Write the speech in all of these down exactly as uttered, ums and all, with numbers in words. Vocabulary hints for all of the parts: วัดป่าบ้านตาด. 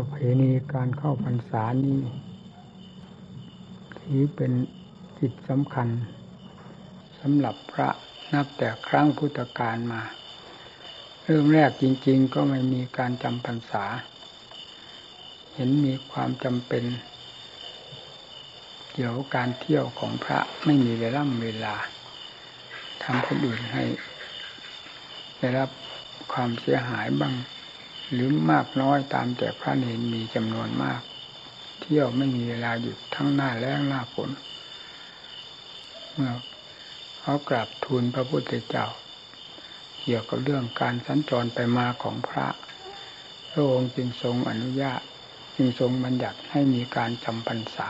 ประเพณีการเข้าพรรษานี้ที่เป็นกิจสำคัญสำหรับพระนับแต่ครั้งพุทธกาลมาเริ่มแรกจริงๆก็ไม่มีการจำพรรษาเห็นมีความจำเป็นเกี่ยวกับการเที่ยวของพระไม่มีเวลาเวลาทำคนอื่นให้ได้รับความเสียหายบ้างหรือมากน้อยตามแต่พระเนรมีจำนวนมากเที่ยวไม่มีเวลาหยุดทั้งหน้าแล้งหน้าฝนเมื่อเขากราบทูลพระพุทธเจ้าเกี่ยวกับเรื่องการสัญจรไปมาของพระพระองค์จึงทรงอนุญาตจึงทรงบัญญัติให้มีการจำพรรษา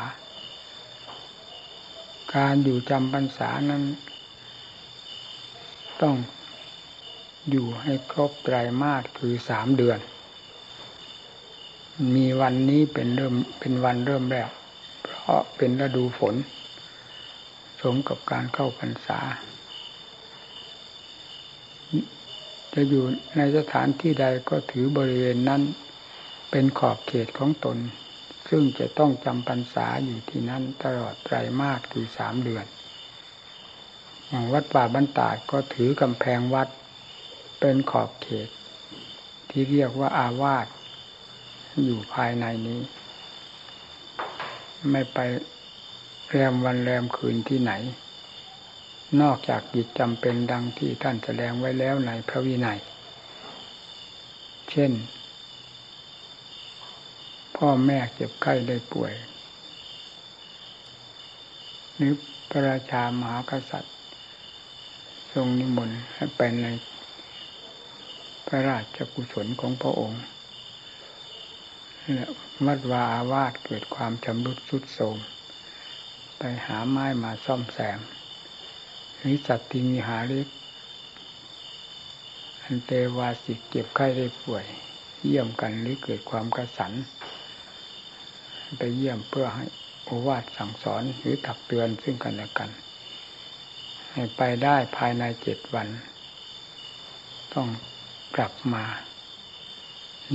การอยู่จำพรรษานั้นต้องอยู่ให้ครบไตรมาสคือสามเดือนมีวันนี้เป็นเริ่มเป็นวันเริ่มแรกเพราะเป็นฤดูฝนสมกับการเข้าพรรษาจะอยู่ในสถานที่ใดก็ถือบริเวณนั้นเป็นขอบเขตของตนซึ่งจะต้องจำพรรษาอยู่ที่นั่นตลอดไตรมาสคือสามเดือนอย่างวัดป่าบ้านตาดก็ถือกำแพงวัดเป็นขอบเขตที่เรียกว่าอาวาสอยู่ภายในนี้ไม่ไปแรมวันแรมคืนที่ไหนนอกจากกิจจำเป็นดังที่ท่านแสดงไว้แล้วในพระวินัยเช่นพ่อแม่เจ็บไข้ได้ป่วยหรือพระราชามหากษัตริย์ทรงนิมนต์ให้ไปในพระราชกุศลของพระองค์และวัดวาอาวาสเกิดความชำรุดทรุดโทรมไปหาไม้มาซ่อมแซมหรือสัตติมิหาริกอันเตวาสิกเจ็บไข้ได้ป่วยเยี่ยมกันหรือเกิดความกระสันไปเยี่ยมเพื่อให้โอวาทสั่งสอนหรือตักเตือนซึ่งกันและกันให้ไปได้ภายในเจ็ดวันต้องกลับมา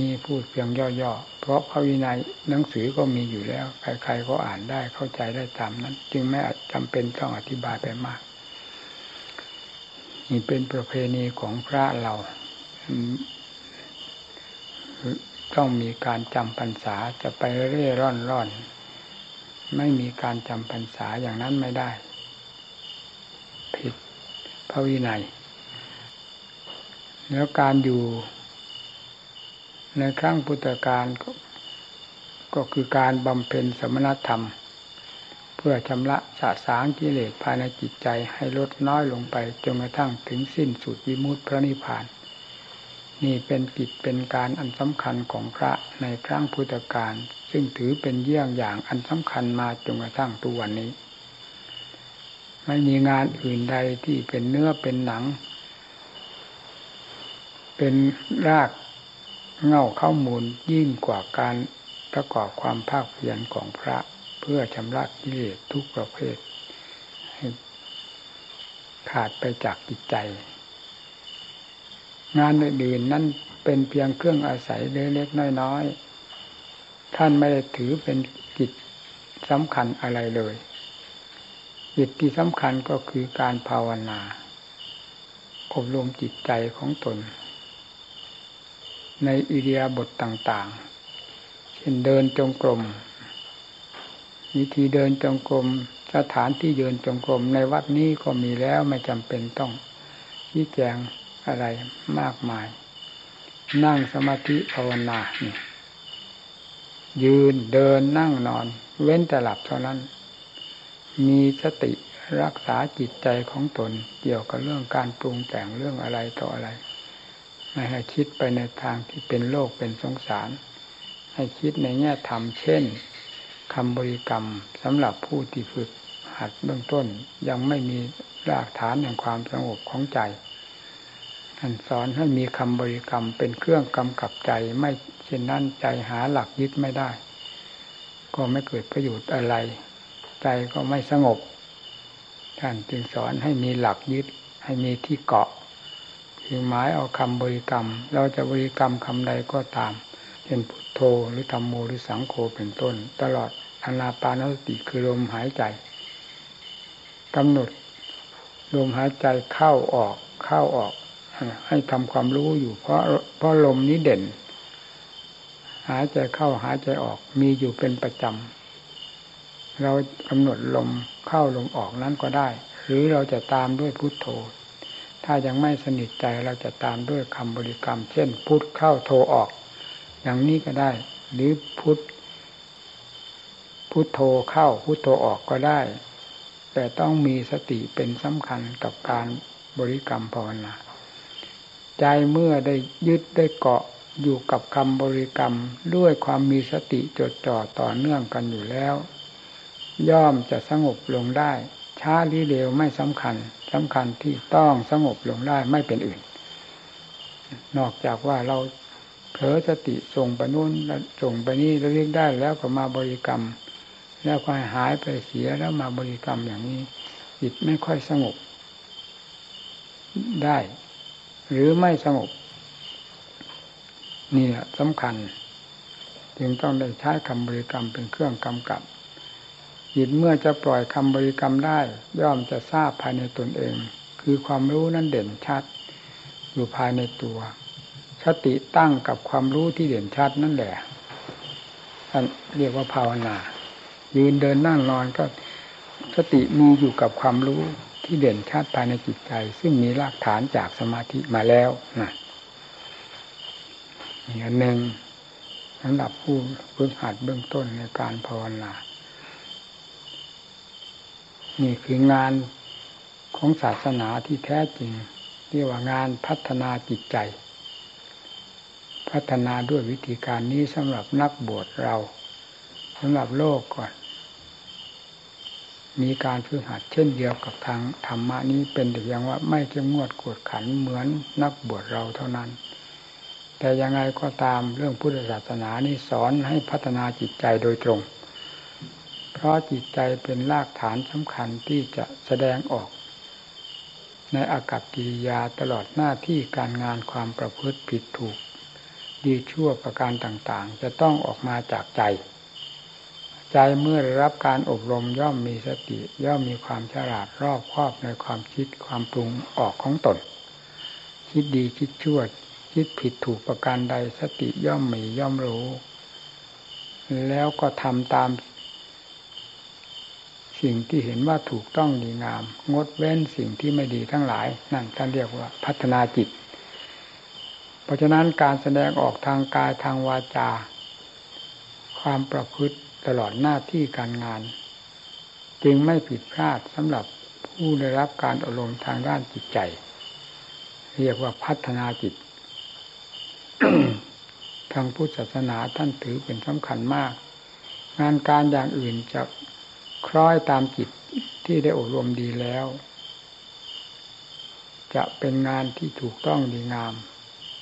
นี่พูดเพียงย่อๆเพราะพระวินัยหนังสือก็มีอยู่แล้วใครๆก็อ่านได้เข้าใจได้ตามนั้นจึงไม่จำเป็นต้องอธิบายไปมากนี่เป็นประเพณีของพระเราต้องมีการจำพรรษาจะไปเร่ร่อนร่อนไม่มีการจำพรรษาอย่างนั้นไม่ได้ผิดพระวินัยแล้วการอยู่ในครั้งพุทธกาลก็คือการบำเพ็ญสมณธรรมเพื่อชำระสะสางกิเลสภายในจิตใจให้ลดน้อยลงไปจนกระทั่งถึงสิ้นสุดวิมุตติพระนิพพานนี่เป็นกิจเป็นการอันสำคัญของพระในครั้งพุทธกาลซึ่งถือเป็นเยี่ยงอย่างอันสำคัญมาจนกระทั่งทุกวันนี้ไม่มีงานอื่นใดที่เป็นเนื้อเป็นหนังเป็นรากเง่าข้าวมูลยิ่งกว่าการประกอบความภาคเพียรของพระเพื่อชำระกิเลสทุกประเภทให้ขาดไปจากจิตใจงานอื่นๆนั้นเป็นเพียงเครื่องอาศัยเล็กๆน้อยๆท่านไม่ได้ถือเป็นกิจสำคัญอะไรเลยกิจที่สำคัญก็คือการภาวนาอบรมจิตใจของตนในอิริยาบถต่างๆเช่นเดินจงกรมวิธีเดินจงกรมสถานที่เดินจงกรมในวัดนี้ก็มีแล้วไม่จำเป็นต้องชี้แจงอะไรมากมายนั่งสมาธิภาวนายืนเดินนั่งนอนเว้นแต่หลับเท่านั้นมีสติรักษาจิตใจของตนเกี่ยวกับเรื่องการปรุงแต่งเรื่องอะไรต่ออะไรไม่ให้คิดไปในทางที่เป็นโลกเป็นสงสารให้คิดในแง่ธรรมเช่นคำบริกรรมสำหรับผู้ที่ฝึกหัดเบื้องต้นยังไม่มีรากฐานแห่งความสงบของใจท่านสอนให้มีคำบริกรรมเป็นเครื่องกำกับใจไม่เช่นนั้นใจหาหลักยึดไม่ได้ก็ไม่เกิดประโยชน์อะไรใจก็ไม่สงบท่านจึงสอนให้มีหลักยึดให้มีที่เกาะคือหมายเอาคำบริกรรมเราจะบริกรรมคำใดก็ตาม เป็นพุทโธหรือธัมโมหรือสังโฆเป็นต้นตลอดอานาปานสติคือลมหายใจกำหนดลมหายใจเข้าออกเข้าออกให้ทำความรู้อยู่เพราะเพราะลมนี้เด่นหายใจเข้าหายใจออกมีอยู่เป็นประจำเรากำหนดลมเข้าลมออกนั้นก็ได้หรือเราจะตามด้วยพุทโธถ้ายังไม่สนิทใจเราจะตามด้วยคำบริกรรมเช่นพุทเข้าโธออกอย่างนี้ก็ได้หรือพุทพุทโธเข้าพุทโธออกก็ได้แต่ต้องมีสติเป็นสำคัญกับการบริกรรมภาวนาใจเมื่อได้ยึดได้เกาะอยู่กับคำบริกรรมด้วยความมีสติจดจ่อต่อเนื่องกันอยู่แล้วย่อมจะสงบลงได้ช้าหรือเร็วไม่สำคัญสำคัญที่ต้องสงบลงได้ไม่เป็นอื่นนอกจากว่าเราเผลอสติส่งไปนู่นส่งไปนี่เราเรียกได้แล้วก็มาบริกรรมแล้วก็หายไปเสียแล้วมาบริกรรมอย่างนี้จิตไม่ค่อยสงบได้หรือไม่สงบนี่สำคัญจึงต้องได้ใช้คำบริกรรมเป็นเครื่องกำกับจิตเมื่อจะปล่อยคำบริกรรมได้ย่อมจะทราบภายในตนเองคือความรู้นั้นเด่นชัดอยู่ภายในตัวสติตั้งกับความรู้ที่เด่นชัดนั่นแหละท่านเรียกว่าภาวนายืนเดินนั่งนอนก็สติมีอยู่กับความรู้ที่เด่นชัดภายในจิตใจซึ่งมีรากฐานจากสมาธิมาแล้วนะนี่อันหนึ่งสำหรับผู้ฝึกหัดเบื้องต้นในการภาวนานี่คืองานของศาสนาที่แท้จริงเรียกว่างานพัฒนาจิตใจพัฒนาด้วยวิธีการนี้สำหรับนักบวชเราสำหรับโลกก่อนมีการฝึกหัดเช่นเดียวกับทางธรรมะนี้เป็นแต่ยังว่าไม่เข้มงวดกวดขันเหมือนนักบวชเราเท่านั้นแต่ยังไงก็ตามเรื่องพุทธศาสนานี้สอนให้พัฒนาจิตใจโดยตรงเพราะจิตใจเป็นรากฐานสำคัญที่จะแสดงออกในอากัปกิริยาตลอดหน้าที่การงานความประพฤติผิดถูกดีชั่วประการต่างๆจะต้องออกมาจากใจใจเมื่อรับการอบรมย่อมมีสติย่อมมีความฉลาดรอบคอบในความคิดความปรุงออกของตนคิดดีคิดชั่วคิดผิดถูกประการใดสติย่อมมีย่อมรู้แล้วก็ทำตามสิ่งที่เห็นว่าถูกต้องดีงามงดเว้นสิ่งที่ไม่ดีทั้งหลายนั่นท่านเรียกว่าพัฒนาจิตเพราะฉะนั้นการแสดงออกทางกายทางวาจาความประพฤติตลอดหน้าที่การงานจึงไม่ผิดพลาดสำหรับผู้ได้รับการอบรมทางด้านจิตใจเรียกว่าพัฒนาจิต ทางพุทธศาสนาท่านถือเป็นสำคัญมากงานการอย่างอื่นจะคล้อยตามจิตที่ได้อบรมดีแล้วจะเป็นงานที่ถูกต้องดีงาม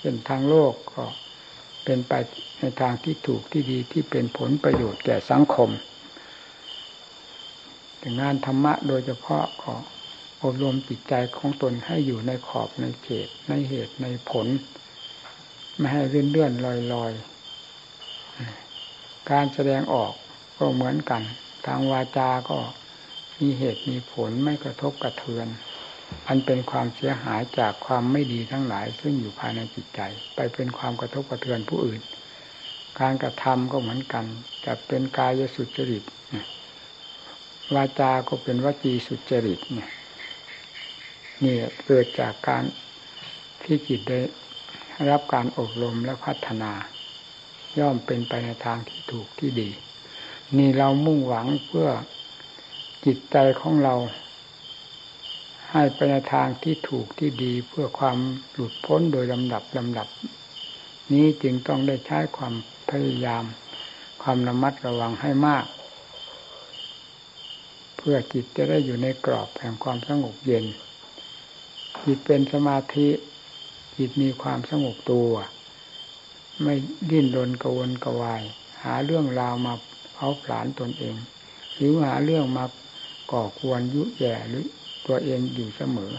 เป็นทางโลกก็เป็นไปในทางที่ถูกที่ดีที่เป็นผลประโยชน์แก่สังคมแต่งานธรรมะโดยเฉพาะก็อบรมจิตใจของตนให้อยู่ในขอบในเขตในเหตุในผลไม่ให้เลื่อนเลื่อนลอยลอยการแสดงออกก็เหมือนกันทางวาจาก็มีเหตุมีผลไม่กระทบกระเทือนอันเป็นความเสียหายจากความไม่ดีทั้งหลายซึ่งอยู่ภายในจิตใจไปเป็นความกระทบกระเทือนผู้อื่นการกระทำก็เหมือนกันจะเป็นกายสุจริตวาจาก็เป็นวจีสุจริตนี่เกิดจากการที่จิตได้รับการอบรมและพัฒนาย่อมเป็นไปในทางที่ถูกที่ดีนี่เรามุ่งหวังเพื่อจิตใจของเราให้ไปในทางที่ถูกที่ดีเพื่อความหลุดพ้นโดยลำดับลำดับนี้จึงต้องได้ใช้ความพยายามความระมัดระวังให้มากเพื่อจิตจะได้อยู่ในกรอบแห่งความสงบเย็นจิตเป็นสมาธิจิตมีความสงบตัวไม่ดิ้นรนกระวนกระวายหาเรื่องราวมาเผาผลาญตนเองหรือหาเรื่องมาก่อกวนยุแย่หรือตัวเองอยู่เสมอ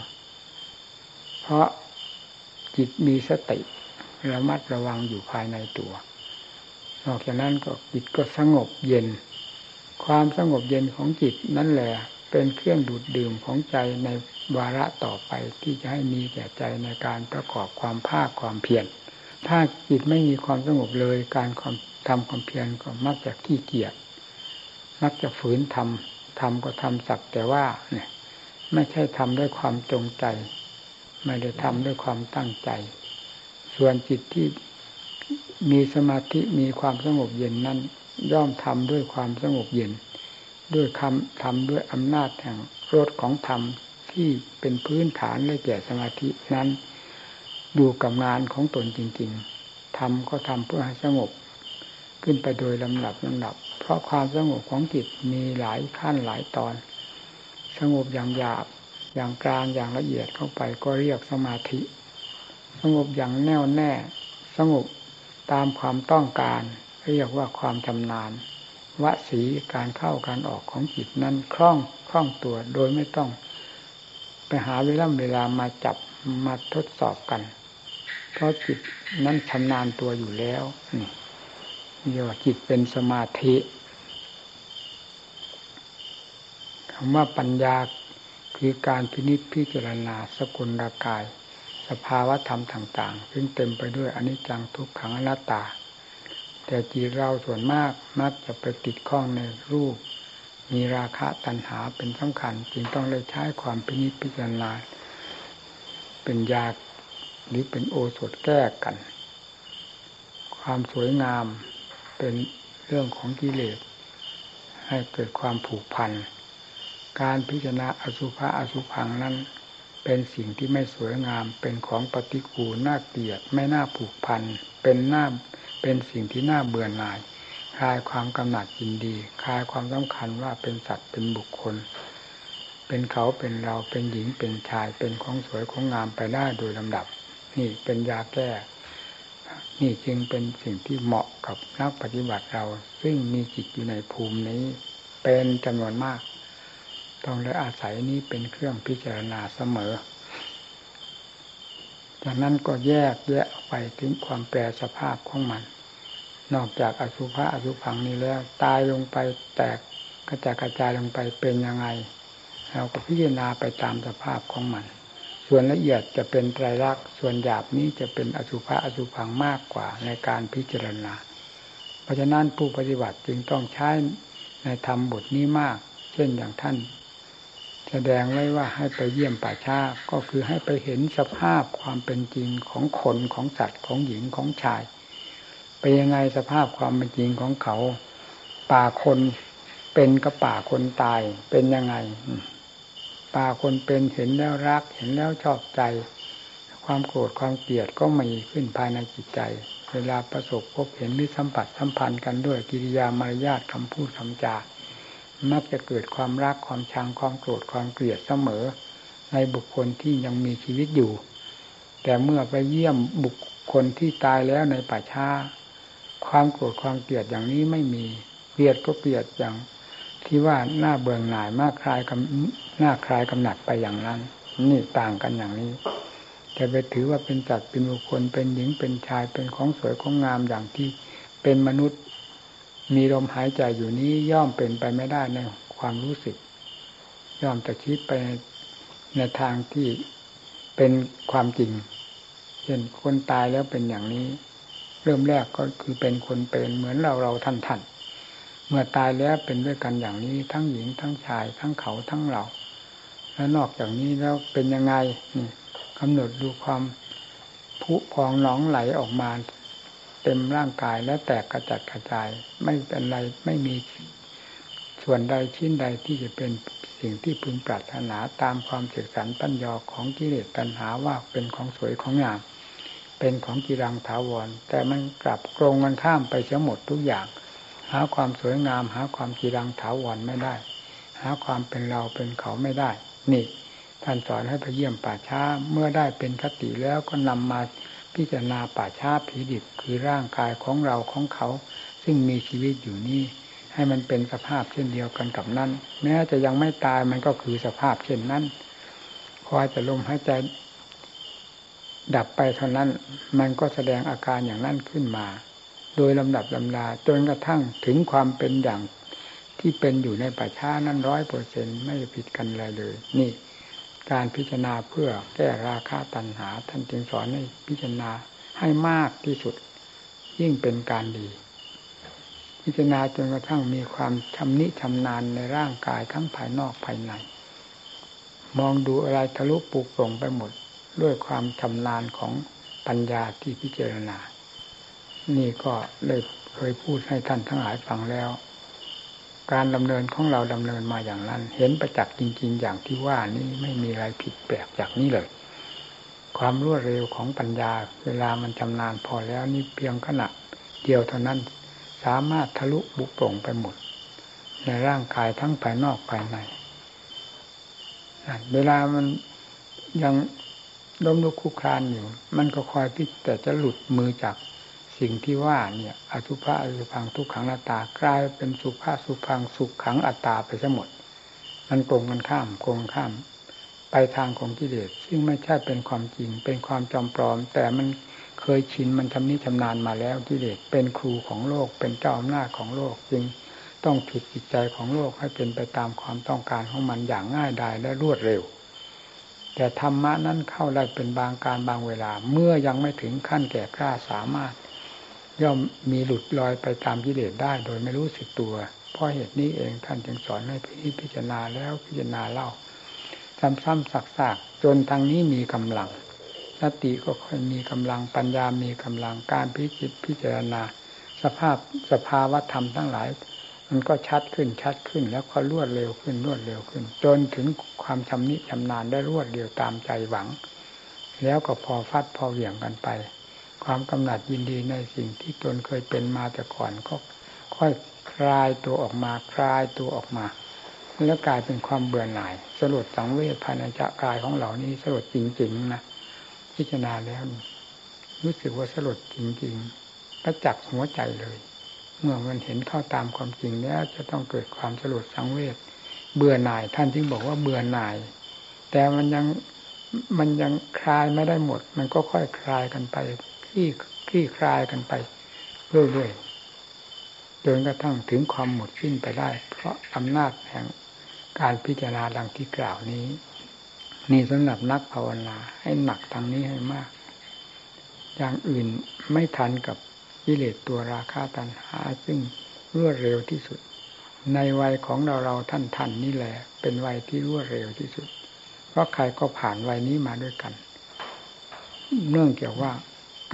เพราะจิตมีสติระมัดระวังอยู่ภายในตัว นอกจากนั้นก็จิตก็สงบเย็นความสงบเย็นของจิตนั่นแหละเป็นเครื่องดูดดื่มของใจในวาระต่อไปที่จะให้มีแก่ใจในการประกอบความภาคความเพียรถ้าจิตไม่มีความสงบเลยการทำความเพียรก็มักจะขี้เกียจมักจะฝืนทำทำก็ทำสักแต่ว่าเนี่ยไม่ใช่ทำด้วยความจงใจไม่ได้ทำด้วยความตั้งใจส่วนจิตที่มีสมาธิมีความสงบเย็นนั้นย่อมทำด้วยความสงบเย็นด้วยคำทำด้วยอำนาจแห่งรสของธรรมที่เป็นพื้นฐานในแก่สมาธินั้นดูกับงานของตนจริงๆทำก็ทำเพื่อให้สงบขึ้นไปโดยลำดับลำดับเพราะความสงบของจิตมีหลายขั้นหลายตอนสงบอย่างหยาบอย่างกลางอย่างละเอียดเข้าไปก็เรียกสมาธิสงบอย่างแน่วแน่สงบตามความต้องการเรียกว่าความชำนาญวสีการเข้าการออกของจิตนั้นคล่องคล่องตัวโดยไม่ต้องไปหาเวลาเวลามาจับมาทดสอบกันเพราะจิตนั้นชำนาญตัวอยู่แล้วนี่เรียกว่าจิตเป็นสมาธิคำว่าปัญญาคือการพินิจพิจารณาสกุลกายสภาวะธรรมต่างๆซึ่งเต็มไปด้วยอนิจจังทุกขังอนัตตาแต่จิตเราส่วนมากมักจะไปติดข้องในรูปมีราคะตัณหาเป็นสำคัญจึงต้องเลยใช้ความพินิจพิจารณาเป็นยาหรือเป็นโอสถแก้กันความสวยงามเป็นเรื่องของกิเลสให้เกิดความผูกพันการพิจารณาอสุภะอสุภังนั้นเป็นสิ่งที่ไม่สวยงามเป็นของปฏิกูลน่าเกลียดไม่น่าผูกพันเป็นหน้าเป็นสิ่งที่น่าเบื่อหน่ายคลายความกำหนัดยินดีคลายความสำคัญว่าเป็นสัตว์เป็นบุคคลเป็นเขาเป็นเราเป็นหญิงเป็นชายเป็นของสวยของงามไปได้โดยลำดับนี่เป็นยาแก้นี่จึงเป็นสิ่งที่เหมาะกับนักปฏิบัติเราซึ่งมีจิตอยู่ในภูมินี้เป็นจำนวนมากต้องเลยอาศัยนี้เป็นเครื่องพิจารณาเสมอจากนั้นก็แยกแยะไปถึงความแปรสภาพของมันนอกจากอสุภะอสุภังนี้แล้วตายลงไปแตกกระจายกระจายลงไปเป็นยังไงเราก็พิจารณาไปตามสภาพของมันส่วนละเอียดจะเป็นไตรลักษณ์ส่วนหยาบนี้จะเป็นอสุภะอสุภังมากกว่าในการพิจารณาเพราะฉะนั้นผู้ปฏิบัติจึงต้องใช้ในธรรมบทนี้มากเช่นอย่างท่านแสดงไว้ว่าให้ไปเยี่ยมป่าช้าก็คือให้ไปเห็นสภาพความเป็นจริงของคนของสัตว์ของหญิงของชายเป็นยังไงสภาพความเป็นจริงของเขาป่าคนเป็นกับป่าคนตายเป็นยังไงป่าคนเป็นเห็นแล้วรักเห็นแล้วชอบใจความโกรธความเกลียดก็มีขึ้นภายในจิตใจเวลาประสบพบเห็นหรือสัมผัสสัมพันธ์กันด้วยกิริยามารยาทคำพูดคำจามักจะเกิดความรักความชังความโกรธความเกลียดเสมอในบุคคลที่ยังมีชีวิตอยู่แต่เมื่อไปเยี่ยมบุคคลที่ตายแล้วในป่าช้าความโกรธความเกลียดอย่างนี้ไม่มีเกลียดก็เกลียดอย่างที่ว่าหน้าเบื่อหน่ายมากคลายกับหน้าคลายกำหนัดไปอย่างนั้นนี่ต่างกันอย่างนี้จะไปถือว่าเป็นจัดเป็นบุคคลเป็นหญิงเป็นชายเป็นของสวยของงามอย่างที่เป็นมนุษย์มีลมหายใจอยู่นี้ย่อมเป็นไปไม่ได้ในความรู้สึกย่อมจะคิดไปในทางที่เป็นความจริงเช่นคนตายแล้วเป็นอย่างนี้เริ่มแรกก็คือเป็นคนเป็นเหมือนเราเราท่านท่านเมื่อตายแล้วเป็นด้วยกันอย่างนี้ทั้งหญิงทั้งชายทั้งเขาทั้งเราแล้วนอกจากนี้แล้วเป็นยังไงนี่กำหนดดูความผุพองหนองไหลออกมาเต็มร่างกายและแตกกระจัดกระจายไม่เป็นไรไม่มีส่วนใดชิ้นใดที่จะเป็นสิ่งที่พึงปรารถนาตามความเสกสรรปั้นยอของกิเลสตัณหาว่าเป็นของสวยของงามเป็นของกีรังถาวรแต่มันกลับตรงกันข้ามไปเสียหมดทุกอย่างหาความสวยงามหาความกีรังถาวรไม่ได้หาความเป็นเราเป็นเขาไม่ได้นี่ท่านสอนให้ไปเยี่ยมป่าช้าเมื่อได้เป็นคติแล้วก็นำมาพิจารณาป่าช้าผีดิบคือร่างกายของเราของเขาซึ่งมีชีวิตอยู่นี่ให้มันเป็นสภาพเช่นเดียวกันกับนั้นแม้จะยังไม่ตายมันก็คือสภาพเช่นนั้นคอยแต่ลมหายใจดับไปเท่านั้นมันก็แสดงอาการอย่างนั้นขึ้นมา โดยลำดับลำดาจนกระทั่งถึงความเป็นอย่างที่เป็นอยู่ในป่าช้านั้นร้อยเปอร์เซ็นต์ไม่ผิดกันเลยเลยนี่การพิจารณาเพื่อแก้ราคะตัณหาท่านจึงสอนให้พิจารณาให้มากที่สุดยิ่งเป็นการดีพิจารณาจนกระทั่งมีความชำนิชำนาญในร่างกายทั้งภายนอกภายในมองดูอะไรทะลุปลุกปลงไปหมดด้วยความชำนาญของปัญญาที่พิจารณานี่ก็เลยเคยพูดให้ท่านทั้งหลายฟังแล้วการดำเนินของเราดำเนินมาอย่างนั้นเห็นประจักษ์จริงๆอย่างที่ว่านี้ไม่มีอะไรผิดแปลกจากนี้เลยความรวดเร็วของปัญญาเวลามันชำนาญพอแล้วนี่เพียงขณะเดียวเท่านั้นสามารถทะลุบุโปร่งไปหมดในร่างกายทั้งภายนอกภายในเวลามันยังล้มลุกคลุกคลานอยู่มันก็คอยที่แต่จะหลุดมือจากสิ่งที่ว่าเนี่ยอสุภะอสุภังทุกขังอนัตตากลายเป็นสุภะสุภังสุขขังอัตตาไปซะหมดมันตรงกันข้ามตรงข้ามไปทางของกิเลสซึ่งไม่ใช่เป็นความจริงเป็นความจอมปลอมแต่มันเคยชินมันทำนิชำนาญมาแล้วกิเลสเป็นครูของโลกเป็นเจ้าอำนาจของโลกจึงต้องผิดจิตใจของโลกให้เป็นไปตามความต้องการของมันอย่างง่ายดายและรวดเร็วแต่ธรรมะนั้นเข้าได้เป็นบางการบางเวลาเมื่อยังไม่ถึงขั้นแก่กล้าสามารถย่อมมีหลุดลอยไปตามกิเลสได้โดยไม่รู้สึกตัวเพราะเหตุนี้เองท่านจึงสอนให้พิจารณาแล้วพิจารณาเล่าซ้ำๆซักๆจนทางนี้มีกำลังสติก็ค่อยมีกำลังปัญญามีกำลังการพิจิตพิจารณาสภาพสภาวะธรรมทั้งหลายมันก็ชัดขึ้นชัดขึ้นแล้วก็รวดเร็วขึ้นรวดเร็วขึ้นจนถึงความชำนิชำนาญได้รวดเร็วตามใจหวังแล้วก็พอฟัดพอเหวี่ยงกันไปความกำหนัดยินดีในสิ่งที่ตนเคยเป็นมาแต่ก่อนก็ค่อยคลายตัวออกมาคลายตัวออกมาแล้วกลายเป็นความเบื่อหน่ายสลดสังเวชภายในจักรกายของเหล่านี้สลดจริงๆนะพิจารณาแล้วรู้สึกว่าสลดจริงๆประจักษ์หัวใจเลยเมื่อมันเห็นเข้าตามความจริงแล้วจะต้องเกิดความสลดสังเวชเบื่อหน่ายท่านจึงบอกว่าเบื่อหน่ายแต่มันยังมันยังคลายไม่ได้หมดมันก็ค่อยคลายกันไปที่ที่คลายกันไปเรื่อยๆจนกระทั่งถึงความหมดสิ้นไปได้เพราะอำนาจแห่งการพิจารณาดังที่กล่าวนี้นี่สำหรับนักภาวนาให้หนักทางนี้ให้มากอย่างอื่นไม่ทันกับกิเลสตัวราคะตัณหาซึ่งรวดเร็วที่สุดในวัยของเราเราท่านท่านนี่แหละเป็นวัยที่รวดเร็วที่สุดเพราะใครก็ผ่านวัยนี้มาด้วยกันเนื่องจากว่า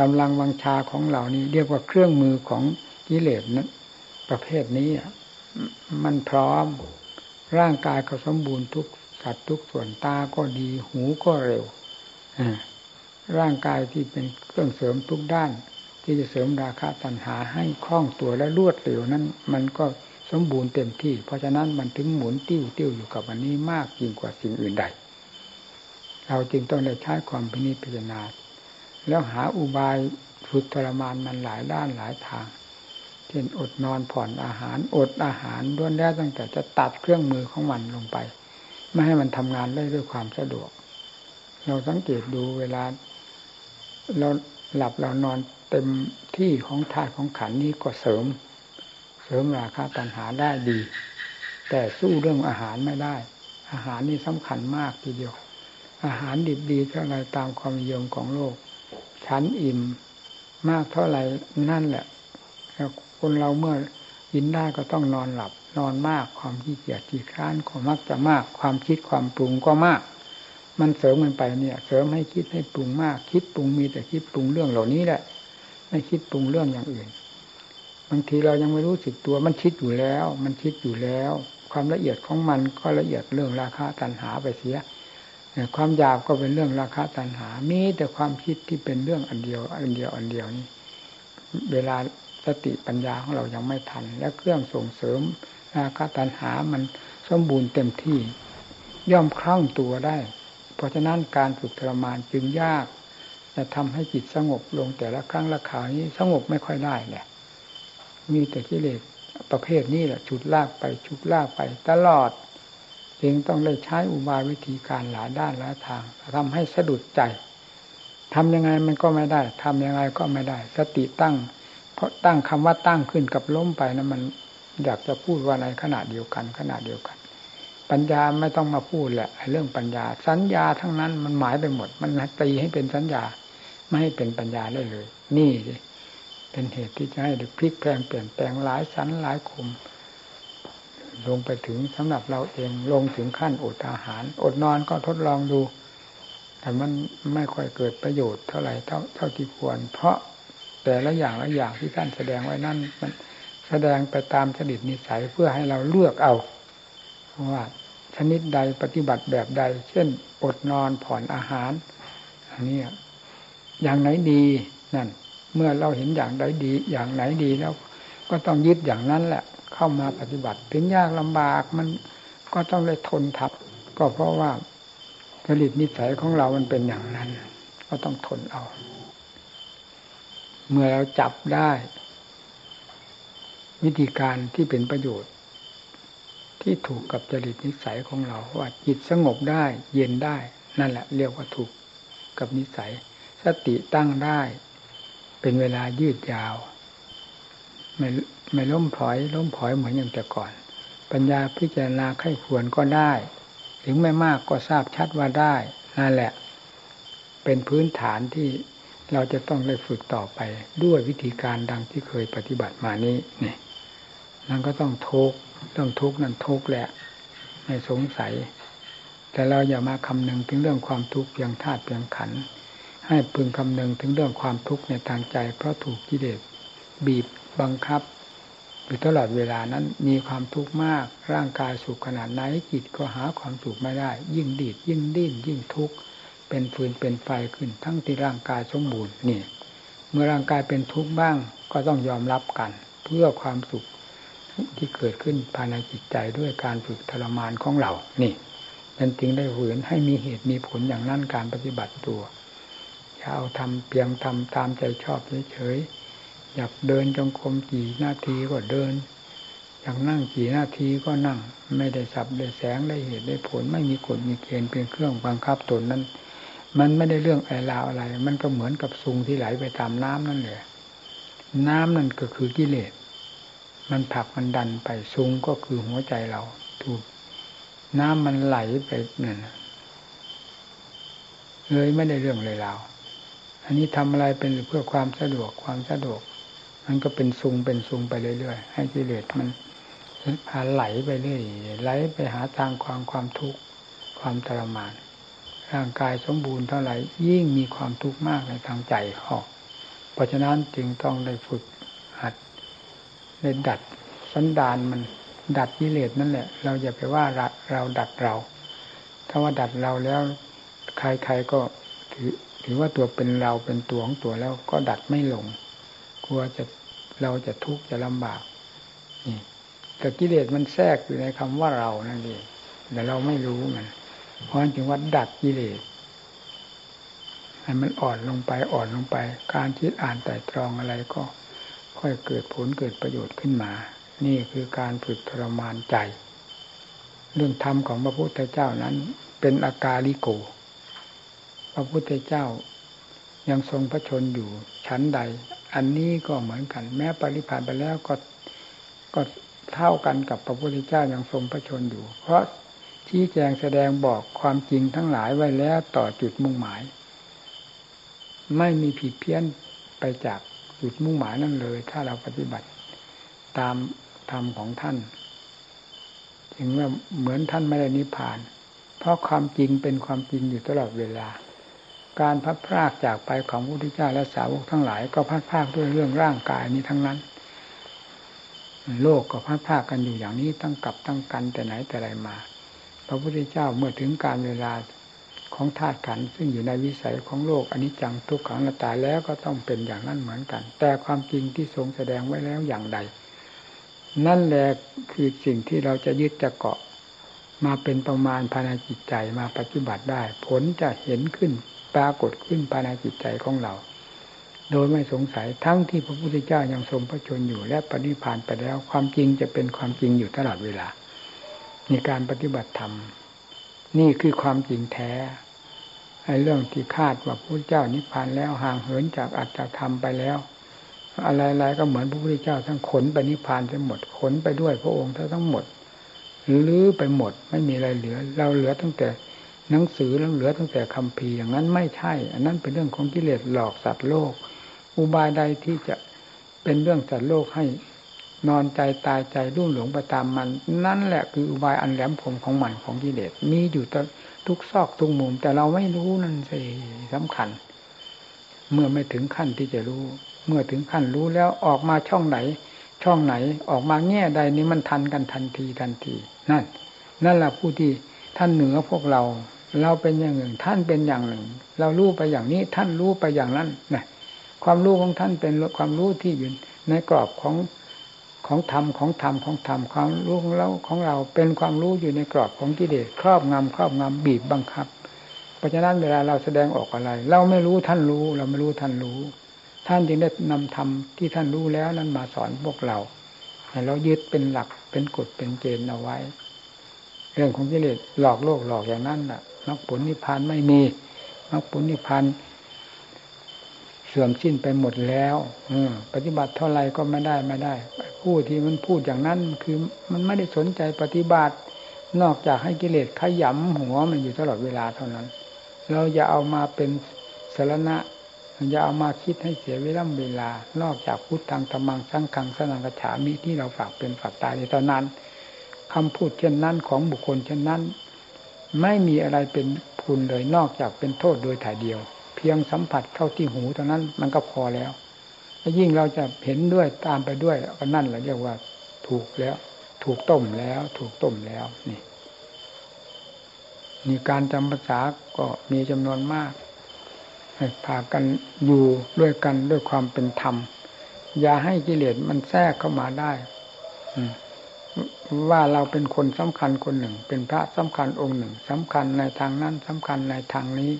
กำลังวังชาของเรานี่เรียกว่าเครื่องมือของกิเลสนั้นประเภทนี้มันพร้อมร่างกายก็สมบูรณ์ทุกสัดทุกส่วนตาก็ดีหูก็เร็วร่างกายที่เป็นเครื่องเสริมทุกด้านที่จะเสริมราคะตัณหาให้คล่องตัวและรวดเร็วนั้นมันก็สมบูรณ์เต็มที่เพราะฉะนั้นมันถึงหมุนติ้วติ้วอยู่กับอันนี้มากยิ่งกว่าสิ่งอื่นใดเราจึงต้องได้ใช้ความพินิจพิจารณาแล้วหาอุบายฝึกทรมานมันหลายด้านหลายทางเช่นอดนอนผ่อนอาหารอดอาหารล้วนแล้วตั้งแต่จะตัดเครื่องมือของมันลงไปไม่ให้มันทำงานได้ด้วยความสะดวกเราสังเกตดูเวลาเราหลับเรานอนเต็มที่ของธาตุของขันธ์นี้ก็เสริมเสริมราคะตัณหาได้ดีแต่สู้เรื่องอาหารไม่ได้อาหารนี่สำคัญมากทีเดียวอาหารดิบดีเท่าไรตามความนิยมของโลกฉันอิ่มมากเท่าไหร่นั่นแหละแล้วคนเราเมื่อกินได้ก็ต้องนอนหลับนอนมากความขี้เกียจขี้คร้านก็มักจะมากความคิดความปรุงก็มากมันเสริมกันไปเนี่ยเสริมให้คิดให้ปรุงมากคิดปรุงมีแต่คิดปรุงเรื่องเหล่านี้แหละไม่คิดปรุงเรื่องอย่างอื่นบางทีเรายังไม่รู้สึกตัวมันคิดอยู่แล้วมันคิดอยู่แล้วความละเอียดของมันก็ละเอียดเรื่องราคะตัณหาไปเสียความหยาบก็เป็นเรื่องราคะตัณหามีแต่ความคิดที่เป็นเรื่องอันเดียวอันเดียวอันเดียวนี่เวลาสติปัญญาของเรายังไม่ทันและเครื่องส่งเสริมราคะตัณหามันสมบูรณ์เต็มที่ย่อมคล่องตัวได้เพราะฉะนั้นการฝึกทรมานจึงยากจะทำให้จิตสงบลงแต่ละครั้งละคราวนี้สงบไม่ค่อยได้แหละมีแต่กิเลสประเภทนี้แหละฉุดลากไปฉุดลากไปตลอดจึงต้องได้ใช้อุบายวิธีการหลายด้านหลายทางทำให้สะดุดใจทำยังไงมันก็ไม่ได้ทำยังไงก็ไม่ได้สติตั้งพ ราะตั้งคำว่าตั้งขึ้นกับล้มไปนะมันอยากจะพูดว่าอะไรขนาดเดียวกันขนาดเดียวกันปัญญาไม่ต้องมาพูดแหละเรื่องปัญญาสัญญาทั้งนั้นมันหมายไปหมดมันตีให้เป็นสัญญาไม่ให้เป็นปัญญาได้เลยนี่เป็นเหตุที่จะให้พลิกแปลงเปลี่ยนแปลงหลายชั้นหลายคมลงไปถึงสำหรับเราเองลงถึงขั้นอดอาหารอดนอนก็ทดลองดูแต่มันไม่ค่อยเกิดประโยชน์เท่าไหร่เท่าเท่าที่ควรเพราะแต่ละอย่างละอย่างที่ท่านแสดงไว้นั่นมันแสดงไปตามจริตนิสัยเพื่อให้เราเลือกเอาว่าชนิดใดปฏิบัติแบบใดเช่นอดนอนผ่อนอาหารอันนี้อย่างไหนดีนั่นเมื่อเราเห็นอย่างใดดีอย่างไหนดีแล้วก็ต้องยึดอย่างนั้นแหละเข้ามาปฏิบัติถึงยากลำบากมันก็ต้องได้ทนทับก็เพราะว่าจริตนิสัยของเรามันเป็นอย่างนั้นก็ต้องทนเอาเมื่อเราจับได้วิธีการที่เป็นประโยชน์ที่ถูกกับจริตนิสัยของเราว่าจิตสงบได้เย็นได้นั่นแหละเรียกว่าถูกกับนิสัยสติตั้งได้เป็นเวลายืดยาวไม่ไม่ล้มพลอยล้มพลอยเหมือนอย่างแต่ก่อนปัญญาพิจารณาไข้ควรก็ได้ถึงไม่มากก็ทราบชัดว่าได้นั่นแหละเป็นพื้นฐานที่เราจะต้องได้ฝึกต่อไปด้วยวิธีการดังที่เคยปฏิบัติมานี้นี่นั่นก็ต้องทุกข์ต้องทุกข์นั่นทุกข์แหละไม่สงสัยแต่เราอย่ามาคำนึงถึงเรื่องความทุกข์เพียงธาตุเพียงขันธ์ให้พึงคำนึงถึงเรื่องความทุกข์ในทางใจเพราะถูกกิเลสบีบบังคับอยู่ตลอดเวลานั้นมีความทุกข์มากร่างกายสุขขนาดไหนจิตก็หาความสุขไม่ได้ยิ่งดีดยิ่งดิ้นยิ่งทุกข์เป็นฟืนเป็นไฟขึ้นทั้งที่ร่างกายสมบูรณ์นี่เมื่อร่างกายเป็นทุกข์บ้างก็ต้องยอมรับกันเพื่อความสุขที่เกิดขึ้นภายในจิตใจด้วยการฝึกทรมานของเรานี่นั่นจึงได้ฝืนให้มีเหตุมีผลอย่างนั้นการปฏิบัติตัวอย่าเอาทำเพียงทำตามใจชอบเฉยๆอยากเดินจงกรมกี่นาทีก็เดินอยากนั่งกี่นาทีก็นั่งไม่ได้สับได้แสงได้เหตุได้ผลไม่มีกฎมีเกณฑ์เป็นเครื่องบังคับตนนั้นมันไม่ได้เรื่องไอ้ราวอะไรมันก็เหมือนกับซุงที่ไหลไปตามน้ำนั่นแหละน้ำนั่นก็คือกิเลสมันผลักมันดันไปซุงก็คือหัวใจเราถูกน้ำมันไหลไปนั่นเลยไม่ได้เรื่องเลยราวอันนี้ทำอะไรเป็นเพื่อความสะดวกความสะดวกมันก็เป็นซุงเป็นซุงไปเรื่อยๆให้กิเลสมันพาไหลไปเรื่อยไหลไปหาทางความความทุกข์ความทรมานร่างกายสมบูรณ์เท่าไหร่ยิ่งมีความทุกข์มากในทางใจออกเพราะฉะนั้นจึงต้องได้ฝึกหัดได้ดัดสันดานมันดัดกิเลสนั่นแหละเราอย่าไปว่าเราดัดเราถ้าว่าดัดเราแล้วใครๆก็ถือถือว่าตัวเป็นเราเป็นตัวของตัวแล้วก็ดัดไม่ลงกลัวจะเราจะทุกข์จะลำบากนี่แต่กิเลสมันแทรกอยู่ในคำว่าเรานั่นเองแต่เราไม่รู้มันเพราะจึงว่าดัดกิเลสให้มันอ่อนลงไปอ่อนลงไปการคิดอ่านไตร่ตรองอะไรก็ค่อยเกิดผลเกิดประโยชน์ขึ้นมานี่คือการฝึกทรมานใจเรื่องธรรมของพระพุทธเจ้านั้นเป็นอากาลิโกพระพุทธเจ้ายังทรงพระชนอยู่ชั้นใดอันนี้ก็เหมือนกันแม้ปรินิพพานไปแล้วก็ก็เท่ากันกับพระพุทธเจ้ายังทรงพระชนอยู่เพราะชี้แจงแสดงบอกความจริงทั้งหลายไว้แล้วต่อจุดมุ่งหมายไม่มีผิดเพี้ยนไปจากจุดมุ่งหมายนั่นเลยถ้าเราปฏิบัติตามธรรมของท่านถึงว่าเหมือนท่านไม่ได้นิพพานเพราะความจริงเป็นความจริงอยู่ตลอดเวลาการพัดพรากจากไปของพระพุทธเจ้าและสาวกทั้งหลายก็พัดพรากด้วยเรื่องร่างกายนี้ทั้งนั้นโลกก็พัดพรากกันอยู่อย่างนี้ตั้งกับตั้งกันแต่ไหนแต่ไรมาพระพุทธเจ้าเมื่อถึงการเวลาของธาตุขันธ์ซึ่งอยู่ในวิสัยของโลกอนิจจังทุกขังอนัตตาแล้วก็ต้องเป็นอย่างนั้นเหมือนกันแต่ความจริงที่ทรงแสดงไว้แล้วอย่างใดนั่นแหละคือสิ่งที่เราจะยึดจะเกาะมาเป็นประมาณภายในจิตใจมาปฏิบัติได้ผลจะเห็นขึ้นปรากฏขึ้นภายในจิตใจของเราโดยไม่สงสัยทั้งที่พระพุทธเจ้ายังทรงพระชนม์อยู่และปฏิภาณไปแล้วความจริงจะเป็นความจริงอยู่ตลอดเวลาในการปฏิบัติธรรมนี่คือความจริงแท้ไอ้เรื่องที่คาดว่าพระพุทธเจ้านิพพานแล้วห่างเหินจากอัตตธรรมไปแล้ว อะไรๆก็เหมือนพระพุทธเจ้าทั้งขนไปนิพพานไปหมดขนไปด้วยพระองค์ทั้งหมดลื้อไปหมดไม่มีอะไรเหลือเราเหลือตั้งแต่หนังสือเหลือตั้งแต่คัมภีร์อย่างนั้นไม่ใช่อันนั้นเป็นเรื่องของกิเลสหลอกสัตว์โลกอุบายใดที่จะเป็นเรื่องสัตว์โลกให้นอนใจตายใจรุ่มหลงไปตามมันนั่นแหละคืออุบายอันแหลมคมของมันของกิเลสมีอยู่ทุกซอกทุกมุมแต่เราไม่รู้นั่นสิสำคัญเมื่อไม่ถึงขั้นที่จะรู้เมื่อถึงขั้นรู้แล้วออกมาช่องไหนช่องไหนออกมาแง่ใดนี้มันทันกันทันทีทันทีนั่นนั่นแหละผู้ที่ท่านเหนือพวกเราเราเป็นอย่างหนึ่งท่านเป็นอย่างหนึ่งเรารู้ไปอย่างนี้ท่านรู้ไปอย่างนั้นนะความรู้ของท่านเป็นความรู้ที่อยู่ในกรอบของของธรรมของธรรมของธรรมความรู้ของเราของเราเป็นความรู้อยู่ในกรอบของกิเลสครอบงำครอบงำบีบบังคับเพราะฉะนั้นเวลาเราแสดงออกอะไรเราไม่รู้ท่านรู้เราไม่รู้ท่านรู้ท่านจึงได้นำธรรมที่ท่านรู้แล้วนั้นมาสอนพวกเราให้เรายึดเป็นหลักเป็นกฎเป็นเกณฑ์เอาไว้เรื่องของกิเลสหลอกโลกหลอกอย่างนั้นน่ะมรรคผลนิพพานไม่มีมรรคผลนิพพานเสื่อมสิ้นไปหมดแล้วปฏิบัติเท่าไรก็ไม่ได้ไม่ได้ผู้ที่มันพูดอย่างนั้นคือมันไม่ได้สนใจปฏิบัตินอกจากให้กิเลสขยำหัวมันอยู่ตลอดเวลาเท่านั้นเราอย่าเอามาเป็นสรณะอย่าเอามาคิดให้เสียเวลาเวลานอกจากพุทธังธัมมังสังฆังสนังกัจฉามิที่เราฝากเป็นฝากตายในตอนนั้นคำพูดเช่นนั้นของบุคคลเช่นนั้นไม่มีอะไรเป็นคุณเลยนอกจากเป็นโทษโดยถ่ายเดียวเพียงสัมผัสเข้าที่หูเท่านั้นมันก็พอแล้วแล้วยิ่งเราจะเห็นด้วยตามไปด้วยก็นั่นแหละเรียกว่าถูกแล้วถูกต้มแล้วถูกต้มแล้วนี่มีการจำพรรษาก็มีจำนวนมากให้พากันอยู่ด้วยกันด้วยความเป็นธรรมอย่าให้กิเลสมันแทรกเข้ามาได้ว่าเราเป็นคนสำคัญคนหนึ่งเป็นพระสำคัญองค์หนึ่งสำคัญในทางนั้นสำคัญในทางนี้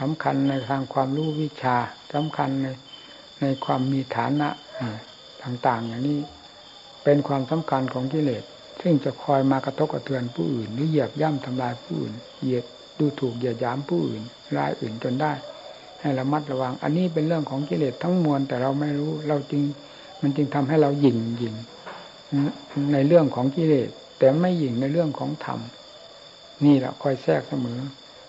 สำคัญในทางความรู้วิชาสำคัญในในความมีฐานะต่างๆอย่างนี้เป็นความสำคัญของกิเลสซึ่งจะคอยมากระทบกระเทือนผู้อื่นหรือเหยียบย่ำทำลายผู้อื่นเหยียดดูถูกเหยียดหยามผู้อื่นรายอื่นจนได้ให้ระมัดระวังอันนี้เป็นเรื่องของกิเลสทั้งมวลแต่เราไม่รู้เราจึงมันจึงทำให้เราหยิ่งหยิ่งในเรื่องของกิเลสแต่ไม่หยิ่งในเรื่องของธรรมนี่แหละคอยแทรกเสมอ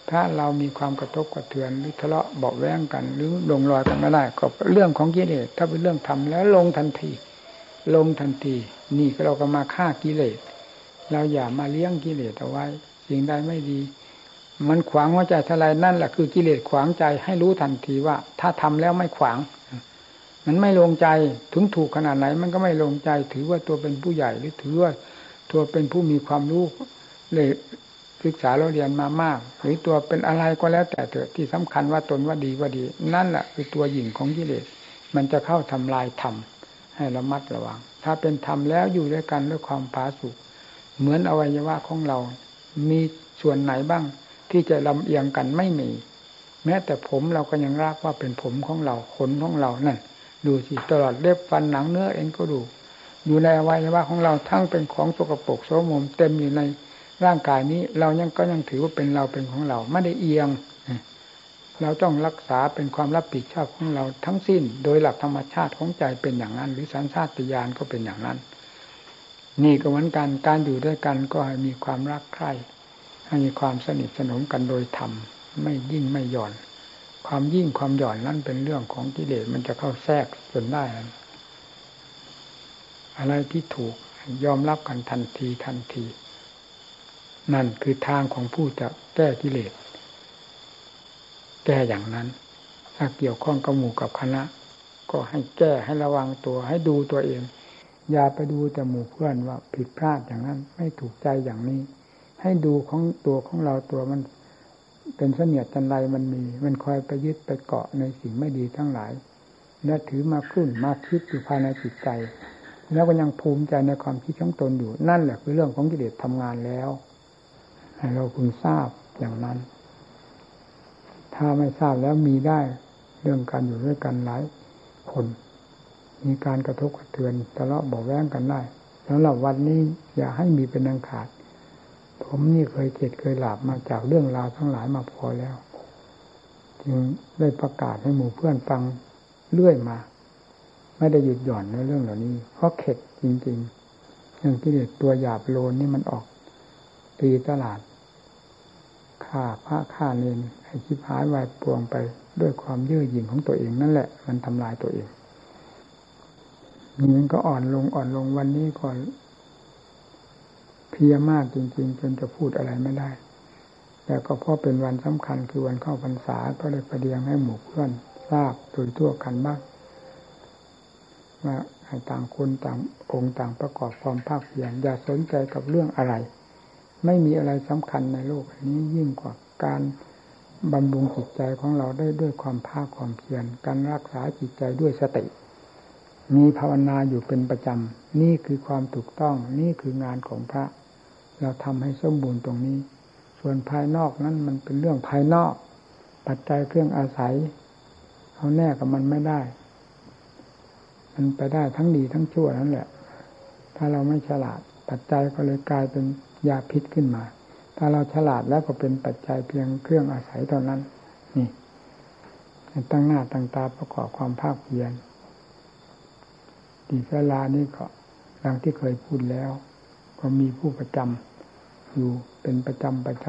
ถ้าเรามีความกระทบกระเทือนหรือทะเลาะเบาแว้งกันหรือลงรอยกันไม่ได้ก็เรื่องของกิเลสถ้าเป็นเรื่องธรรมแล้วลงทันทีลงทันทีนี่เราก็มาฆ่ากิเลสเราอย่ามาเลี้ยงกิเลสเอาไว้สิ่งใดไม่ดีมันขวางหัวใจเท่าไรนั่นแหละคือกิเลสขวางใจให้รู้ทันทีว่าถ้าทำแล้วไม่ขวางมันไม่ลงใจถึงถูกขนาดไหนมันก็ไม่ลงใจถือว่าตัวเป็นผู้ใหญ่หรือถือว่าตัวเป็นผู้มีความรู้เลยศึกษาเราเรียนมามากหรือตัวเป็นอะไรก็แล้วแต่เถอะที่สำคัญว่าตนว่าดีว่าดีนั่นแหละคือตัวหยิ่งของกิเลสมันจะเข้าทำลายธรรมให้ระมัดระวังถ้าเป็นธรรมแล้วอยู่ด้วยกันด้วยความผาสุกเหมือนอวัยวะของเรามีส่วนไหนบ้างที่จะลำเอียงกันไม่มีแม้แต่ผมเราก็ยังรักว่าเป็นผมของเราขนของเรานั่นดูสิตลอดเล็บฟันหนังเนื้อเอ็นกระดูกอยู่ในอวัยวะของเราทั้งเป็นของสกปรกโสมมเต็มอยู่ในร่างกายนี้เรายังก็ยังถือว่าเป็นเราเป็นของเราไม่ได้เอียงเราต้องรักษาเป็นความรับผิดชอบของเราทั้งสิ้นโดยหลักธรรมชาติของใจเป็นอย่างนั้นหรือสัญชาตญาณก็เป็นอย่างนั้นนี่ก็เหมือนกันการอยู่ด้วยกันก็ให้มีความรักใคร่ให้มีความสนิทสนมกันโดยธรรมไม่ยิ่งไม่หย่อนความยิ่งความหย่อนนั่นเป็นเรื่องของกิเลสมันจะเข้าแทรกจนได้อะไรที่ถูกยอมรับกันทันทีทันทีนั่นคือทางของผู้จะแก้กิเลสแก้อย่างนั้นถ้าเกี่ยวข้องกับหมู่กับคณะก็ให้แก้ให้ระวังตัวให้ดูตัวเองอย่าไปดูแต่หมู่เพื่อนว่าผิดพลาดอย่างนั้นไม่ถูกใจอย่างนี้ให้ดูของตัวของเราตัวมันเป็นเสนียดจันไรมันมีมันคอยไปยึดไปเกาะในสิ่งไม่ดีทั้งหลายและถือมาคุ้นมาคิดอยู่ภายในจิตใจแล้วก็ยังภูมิใจในความคิดของตนอยู่นั่นแหละคือเรื่องของกิเลสทำงานแล้วให้เราคุณทราบอย่างนั้นถ้าไม่ทราบแล้วมีได้เรื่องการอยู่ด้วยกันหลายคนมีการกระทบกระเทือนทะเลาะเบาะแว้งกันได้แล้วหลับวันนี้อย่าให้มีเป็นอันขาดผมนี่เคยเข็ดเคยหลับมาจากเรื่องราวทั้งหลายมาพอแล้วจึงได้ประกาศให้หมู่เพื่อนฟังเรื่อยมาไม่ ไม่ได้หยุดหย่อนในเรื่องเหล่านี้เพราะเข็ดจริงๆเรื่องที่เด็กตัวหยาบโลนนี่มันออกตีตลาดฆ่าพระฆ่าเลนให้ชิบหายวายปวงไปด้วยความเย่อหยิ่งของตัวเองนั่นแหละมันทำลายตัวเองนี่มันก็อ่อนลงอ่อนลงวันนี้ก่อนเพลียมากจริงๆจนจะพูดอะไรไม่ได้แต่ก็เพราะเป็นวันสำคัญคือวันเข้าพรรษาก็เลยประเดียงให้หมู่เพื่อนทราบโดยทั่วกันบ้างว่าให้ต่างคนต่างองค์ต่างประกอบความภาคเพียรอย่าสนใจกับเรื่องอะไรไม่มีอะไรสำคัญในโลกอันนี้ยิ่งกว่าการบำรุงจิตใจของเราได้ด้วยความภาคความเพียรการรักษาจิตใจด้วยสติมีภาวนาอยู่เป็นประจำนี่คือความถูกต้องนี่คืองานของพระเราทำให้สมบูรณ์ตรงนี้ส่วนภายนอกนั้นมันเป็นเรื่องภายนอกปัจจัยเครื่องอาศัยเอาแน่กับมันไม่ได้มันไปได้ทั้งดีทั้งชั่วนั่นแหละถ้าเราไม่ฉลาดปัจจัยก็เลยกลายเป็นยาพิษขึ้นมาถ้าเราฉลาดแล้วก็เป็นปัจจัยเพียงเครื่องอาศัยเท่านั้นนี่ตั้งหน้าตั้งตาประกอบความภาคเพียรดีเวลานี้ก็ดังที่เคยพูดแล้วก็มีผู้ประจำอยู่เป็นประจำประจ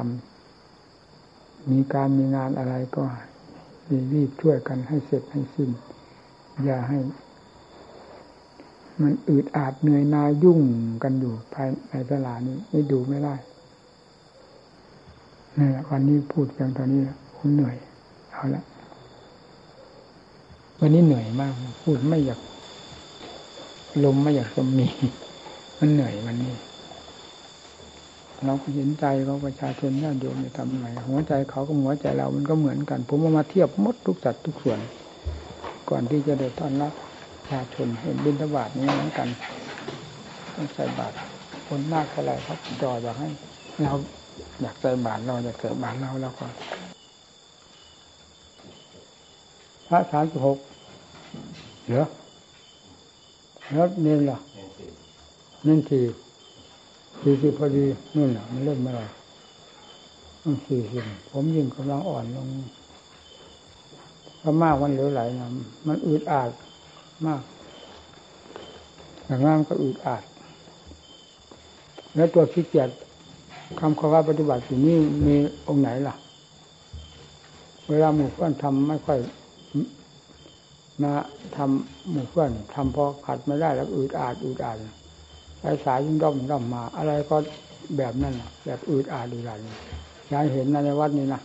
ำมีการมีงานอะไรก็รีบช่วยกันให้เสร็จให้สิ้นอย่าให้มันอืดอาดเหนื่อยนายยุ่งกันอยู่ภายในตลาดนี้ไม่ดูไม่ได้นี่แหละวันนี้พูดเพียงเท่านี้ผมเหนื่อยเอาละวันนี้เหนื่อยมากพูดไม่อยากลมไม่อยากจะมีมันเหนื่อยวันนี้เราก็เห็นใจเขาประชาชนญาติโยมจะทำอะไรหัวใจเขากับหัวใจเรามันก็เหมือนกันผมเอามาเทียบหมดทุกจัดทุกส่วนก่อนที่จะได้ต้อนรับประชาชนเห็นบิณฑบาตนี้เหมือนกันต้องใส่บาตรคนมากเท่าไหร่เขาจออยากให้เราอยากใส่บาตรเราอยากเกิดบาตรเราแล้วก็พระสามสิบหกเหรอแล้วเนนล่ะเนนสี่สี่สิบพอดีนู่นน่ะมันเริ่มเมื่อไหร่สี่สิบผมยิ่งกำลังอ่อนลงพอมากวันเหลวไหลนะมันอืดอาดมากหลังนั้นก็อืดอาดแล้วตัวขี้เกียจคำข้อว่าปฏิบัติสิ่งนี้มีองค์ไหนล่ะเวลาหมู่เพื่อนทำไม่ค่อยมาทำหมู่เพื่อนทำพอขัดไม่ได้แล้วอืดอาดอืดอาดสายสายยิ่งด้อมด้อมมาอะไรก็แบบนั้นแบบอืดอาดอืดอาดยายเห็นในวัดนี้นะ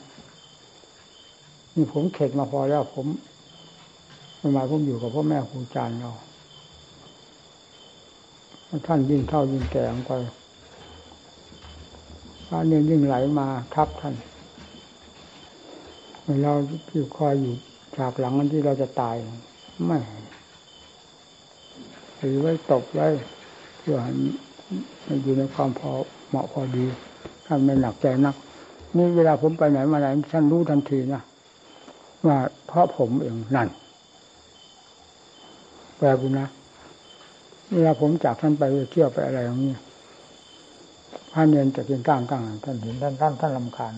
นี่ผมเข็ดมาพอแล้วผมเมื่อมาผมอยู่กับพ่อแม่ครูอาจารย์เราท่านยิ่งเท่ายิ่งแก่ไปพระเนี่ยยิ่งไหลมาทับท่านเราที่คอยอยู่ฉากหลังนั้นที่เราจะตายไม่หรือไว้ตบไว้เพื่อให้มันอยู่ในความพอเหมาะพอดีท่านไม่หนักใจนักนี่เวลาผมไปไหนมาไหนท่านรู้ทันทีนะว่าเพราะผมเองนั่นแปลกูนะเวลาผมจากท่านไปเที่ยวไปอะไรอย่างนี้ท่านเดินจากเดินก้างก้างท่านเห็นท่านท่านท่านรำคาญ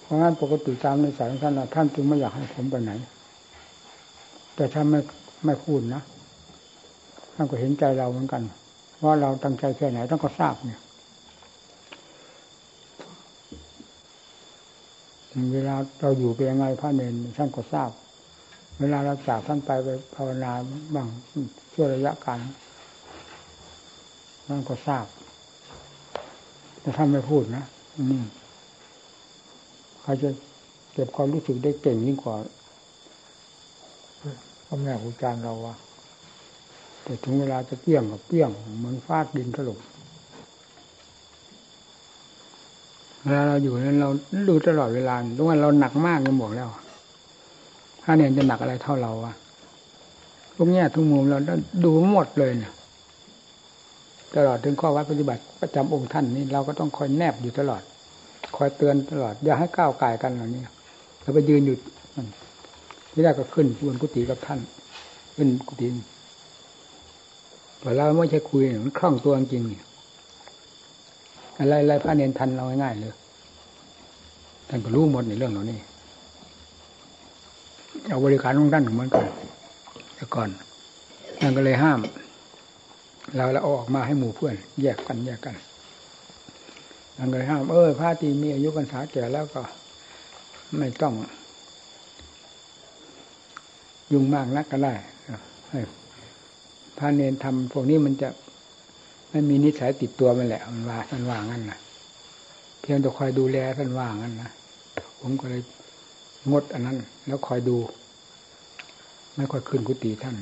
เพราะงั้นปกติตามในสายของท่านท่านจึงไม่อยากให้ผมไปไหนแต่ท่านไม่ไม่พูดนะท่านก็เห็นใจเราเหมือนกันว่าเราตั้งใจแค่ไหนท่านก็ทราบเนี่ยเวลาเราอยู่เป็นยังไงพระเนรท่านก็ทราบเวลาเราจากท่านไปไปภาวนาบ้างช่วงระยะการท่านก็ทราบแต่ท่านไม่พูดนะอืมเขาจะเก็บความรู้สึกได้เก่งยิ่งกว่าพ่อแม่ครูอาจารย์เราอะแต่ถึงเวลาจะเปี้ยงกับเปี้ยงเหมือนฟาดดินถล่มเวลาเราอยู่นั้นเราดูตลอดเวลาทุกวันเราหนักมากเลยบอกแล้วถ้าเนี่ยจะหนักอะไรเท่าเราอะทุกแง่ทุกมุมเราดูหมดเลยนะตลอดถึงข้อวัดปฏิบัติประจำองค์ท่านนี่เราก็ต้องคอยแนบอยู่ตลอดคอยเตือนตลอดอย่าให้ก้าวก่ายกันเหล่านี้แล้วไปยืนอยู่ที่แรกก็ขึ้นบนกุฏิกับท่านขึ้นกุฏิเวลาไม่ใช่คุยมันคล่องตัวจริงอะไรอะไรพระเนรทันเราง่ายๆเลยท่านก็รู้หมดในเรื่องเหล่านี้เอาบริการของท่านเหมือนกันแต่ก่อน นั่นก็เลยห้ามเราแล้วเอาออกมาให้หมู่เพื่อนแยกกันแยกกันนั่นก็เลยห้ามเออพระตีมีอายุพรรษาแก่แล้วก็ไม่ต้องยุ่งมากนักก็ได้พระเนรทำพวกนี้มันจะไม่มีนิสัยติดตัวมันแหละมันว่าท่านว่างั้นนะเพียงแต่คอยดูแลท่านว่างั้นนะผมก็เลยงดอันนั้นแล้วคอยดูไม่ค่อยขึ้นกุฏิท่าน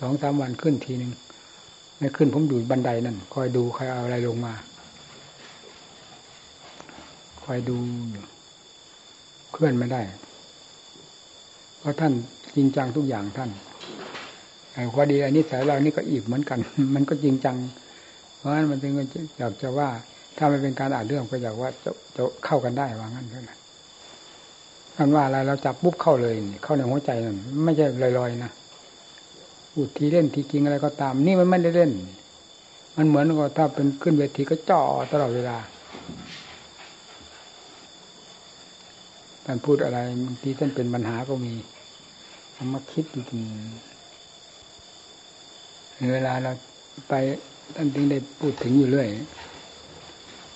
สองสามวันขึ้นทีหนึ่งไม่ขึ้นผมอยู่บันไดนั่นคอยดูคอยเอาอะไรลงมาคอยดูเคลื่อนไม่ได้เพราะท่านจริงจังทุกอย่างท่านไอ้พอดีอันนี้สายเรานี่ก็อีกเหมือนกันมันก็จริงจังเพราะงั้นมันถึงอยากจะว่าถ้ามันเป็นการอ่านเรื่องก็อยากว่าจะจะเข้ากันได้ว่างั้นเท่านั้นท่านว่าอะไรเราจับปุ๊บเข้าเลยเข้าในหัวใจนั่นไม่ใช่ลอยๆนะอุดทีเล่นทีจริงอะไรก็ตามนี่มันไม่ได้เล่นมันเหมือนกับถ้าเป็นขึ้นเวทีก็จ่อตลอดเวลาท่านพูดอะไรบางทีท่านเป็นปัญหาก็มีเอามาคิดจริงเวลาเราไปท่านถึงได้พูดถึงอยู่เรื่อย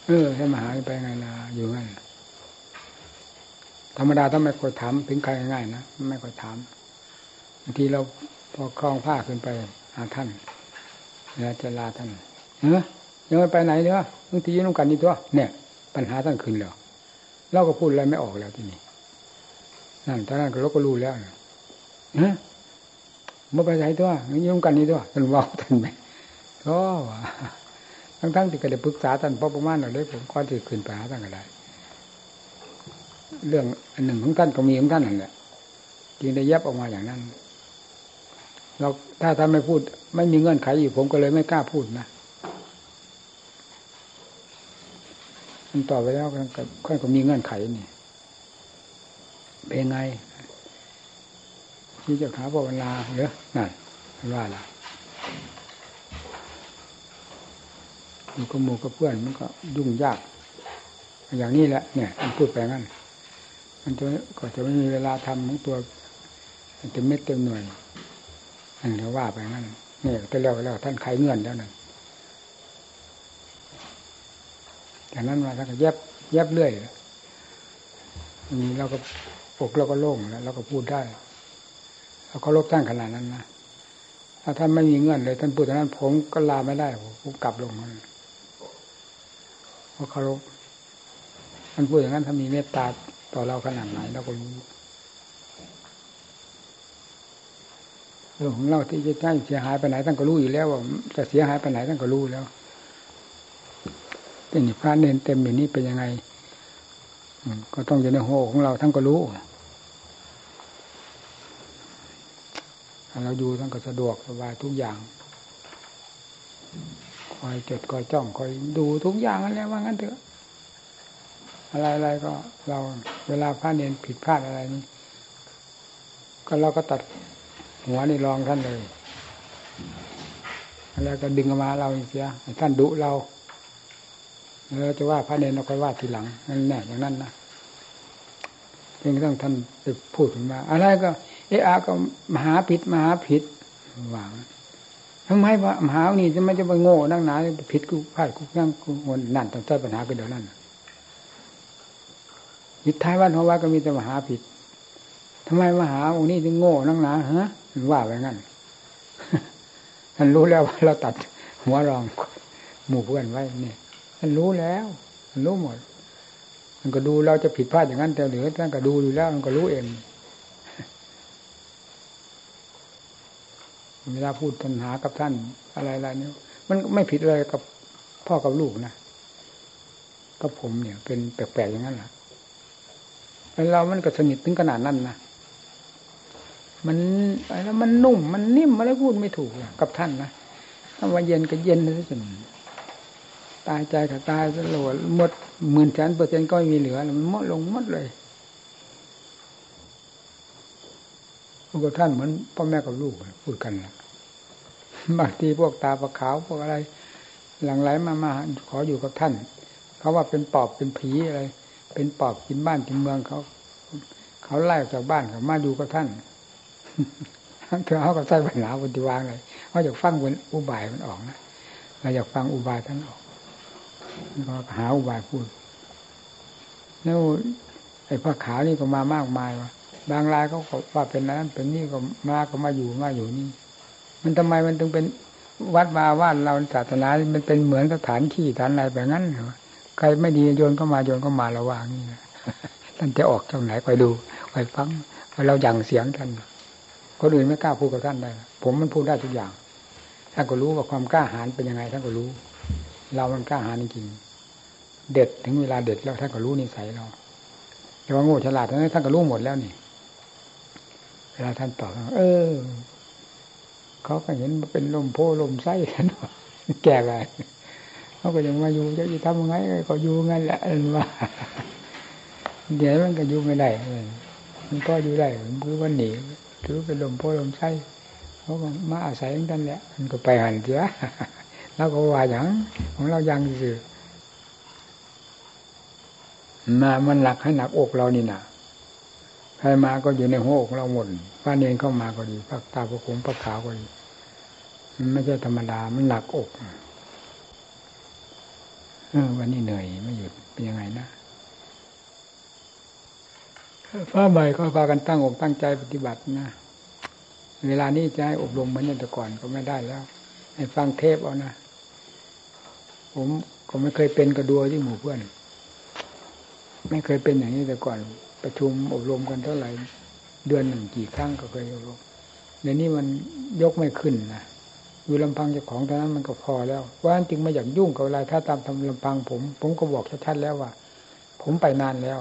เออท่านมหาไปไงล่ะอยู่งั้นธรรมดาถ้าไม่ค่อยถามถึงใครง่ายๆนะไม่ค่อยถามบางทีเราพอคล้องผ้าขึ้นไปหาท่านแล้วจะลาท่านเออยังไม่ไปไหนเลยวะบางทียืนน้ำกันนี่ตัวเนี่ยปัญหาท่านขึ้นแล้วเราก็พูดอะไรไม่ออกแล้วที่นี่นั่นท่านนั่นเราก็รู้แล้วนะฮะเมื่อไปไหนตัวยืนน้ำกันนี่ตัวท่านว่าท่านไหมก็ทั้งทั้งที่ก็ได้ปรึกษาท่านพอประมาณหน่อยเลยผมก่อนที่ขึ้นไปหาท่านก็ได้เรื่องอันหนึ่งของท่านก็มีของท่านนั่นแหละจึงได้ยับออกมาอย่างนั้นเราถ้าท่านไม่พูดไม่มีเงื่อนไขอยู่ผมก็เลยไม่กล้าพูดนะมันต่อไปแล้วกับค่อยก็มีเงื่อนไขนี่เป็นไงที่จะหาภาวนาเหรอนั่นมันว่าล่ะอยู่กับหมู่กับเพื่อนมันก็ยุ่งยากอย่างนี้แหละเนี่ยมันพูดไปงั้นมันจะก็จะไม่มีเวลาทำของตัวเต็มเม็ดเต็มหน่วยอันนี้ว่าไปงั้นเนี่ยแต่แล้วแล้วท่านไขเงื่อนแล้วนั่นจากนั้นมาท่านก็แยบแยบเรื่อยนี่เราก็อกเราก็โล่งแล้วเราก็พูดได้เราเคารพท่านขนาดนั้นนะถ้าท่านไม่มีเงื่อนเลยท่านพูดอย่างนั้นผมก็ลาไม่ได้ผมกลับลงมันเพราะเคารพท่านพูดอย่างนั้นท่านมีเมตตาต่อเราขนาดไหนเราก็รู้เรื่องของเราที่จะได้เสียหายไปไหนท่านก็รู้อยู่แล้วว่าจะเสียหายไปไหนท่านก็รู้แล้วแต่นี่พระเนรเต็มอย่างนี้เป็นยังไงก็ต้องอยู่ในโฮของเราท่านก็รู้เราอยู่ท่านก็สะดวกสบายทุกอย่างคอยจดคอยจ้องคอยดูทุกอย่างนั่นแหละว่างั้นเถอะอะไรๆก็เราเวลาพระเนรผิดพลาดอะไรนี่ก็เราก็ตัดหัวนี่รองท่านเลยแล้วก็ดึงมาเราเสียท่านดุเราเราจะว่าพระเนรเราค่อยว่าทีหลังนั่นแน่อย่างนั้นนะเพียงต้องท่านไปพูดถึงมาอะไรก็เอออาก็มหาผิดมหาผิดหวังทำไมว่ามหานี่จะไม่จะไปโง่นั่งหนาผิดกูพลาดกูนั่งกูโง่นั่นต้องแก้ปัญหากันเดี๋ยวนั้นยึดท้ายวัดของวัดก็มีแต่มหาผิดทำไมมหาองค์นี้ถึงโง่นักหนาฮะว่าไปงั้นท่านรู้แล้วว่าเราตัดหัวรองหมู่เพื่อนไว้เนี่ยท่านรู้แล้วท่านรู้หมดมันก็ดูเราจะผิดพลาดอย่างนั้นแต่เหลือท่านก็ดูอยู่แล้วมันก็รู้เองเวลาพูดปัญหากับท่านอะไรๆเนี่ยมันไม่ผิดอะไรกับพ่อกับลูกนะกับผมเนี่ยเป็นแปลกๆอย่างนั้นแหละเรามันก็สนิทถึงขนาดนั้นนะมันอะไรมันนุ่มมันนิ่มอะไรพูดไม่ถูกกับท่านนะถ้าว่าเย็นก็เย็นนะจนตายใจก็ตายสลดหมดหมื่นแสนเปอร์เซ็นต์ก็ไม่มีเหลือมันหมดลงหมดเลยพวกท่านเหมือนพ่อแม่กับลูกพูดกันนะบางทีพวกตาประขาวพวกอะไรหลังไหลมามาขออยู่กับท่านเขาว่าเป็นปอบเป็นผีอะไรเป็นปอบกินบ้านกินเมืองเขาเขาไล่จากบ้านเขามาอยู่กับท่าน เธอเอากับใส่ปัญหาปฏิวัติเลย เขาอยากฟังวนอุบายมันออกนะเราอยากฟังอุบายท่านออกก็หาอุบายพูดแล้วไอ้ผ้าขาวนี่ก็มามากมายวะบางรายเขาก็ว่าเป็นนั้นเป็นนี่ก็มาก็มาอยู่มาอยู่นี่มันทำไมมันถึงเป็นวัดมาว่าเราศาสนามันเป็นเหมือนสถานที่ฐานอะไรแบบนั้นเหรอใครไม่ดีโยนเข้ามาโยนเข้ามาระหว่างนี่นะท่านจะออกทางไหนคอยดูคอยฟังเราหยั่งเสียงท่านคนอื่นไม่กล้าพูดกับท่านได้ผมมันพูดได้ทุกอย่างท่านก็รู้ว่าความกล้าหาญเป็นยังไงท่านก็รู้เรามันกล้าหาญจริงเด็ดถึงเวลาเด็ดแล้วท่านก็รู้นิสัยเราแต่ว่าโง่ฉลาดท่านท่านก็รู้หมดแล้วนี่เวลาท่านตอบเออเขาก็เห็นเป็นลมโพลมไส้กันแก่กันเขาก็ยังมาอยู่จะทำยังไงก็อยู่งั้นแหละว่าเดี๋ยวมันก็อยู่ไม่ได้มันก็อยู่ได้มันคือว่าหนีถือเป็นลมโพลมไส้เขาก็มาอาศัยกันแหละมันก็ไปหันเสียแล้วก็ว่าอย่างของเรายังสื่อมามันหนักให้หนักอกเรานี่น่ะใครมาก็อยู่ในหัวอกเราหมดพระเนรเข้ามาก็ดีพระตาพระคงพระขาวก็ดีมันไม่ใช่ธรรมดามันหนักอกเออวันนี้เหนื่อยไม่หยุดเป็นยังไงนะพระใหม่ก็พากันตั้งอกตั้งใจปฏิบัตินะเวลานี้จะให้อบรมเหมือนแต่ก่อนก็ไม่ได้แล้วให้ฟังเทปเอานะผมก็ไม่เคยเป็นกระดัวที่หมู่เพื่อนไม่เคยเป็นอย่างนี้แต่ก่อนประชุมอบรมกันเท่าไหร่เดือนหนึ่งกี่ครั้งก็เคยอบรมเดี๋ยวนี้มันยกไม่ขึ้นนะอยู่ลำพังเจ้าของเท่านั้นมันก็พอแล้วว่าจึงไม่อยากยุ่งกับอะไรถ้าตามทำลำพังผมผมก็บอกชัดๆแล้วว่าผมไปนานแล้ว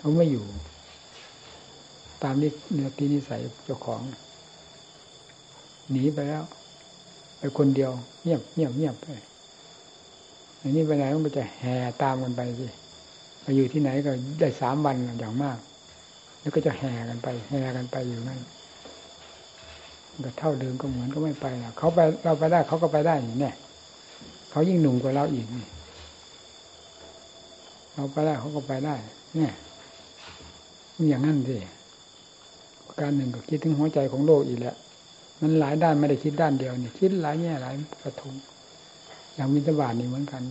ผมไม่อยู่ตามนี้เนื้อที่นิสัยเจ้าของหนีไปแล้วไปคนเดียวเงียบเงียบเงียบไปอันนี้ไปไหนมันจะแห่ตามกันไปสิไปอยู่ที่ไหนก็ได้สามวันอย่างมากแล้วก็จะแห่กันไปแห่กันไปอยู่นั่นก็เท่าเดิมก็เหมือนก็ไม่ไปแล้วเขาไปเราไปได้เขาก็ไปได้นี่แน่เขายิ่งหนุ่มกว่าเราอีกนี่เราไปได้เขาก็ไปได้เนี่ยอย่างนั้นสิการหนึ่งก็คิดถึงหัวใจของโลกอีกแหละมันหลายด้านไม่ได้คิดด้านเดียวนี่คิดหลายแง่หลายกระทงอย่างวิทยาบาลนี่เหมือนกัน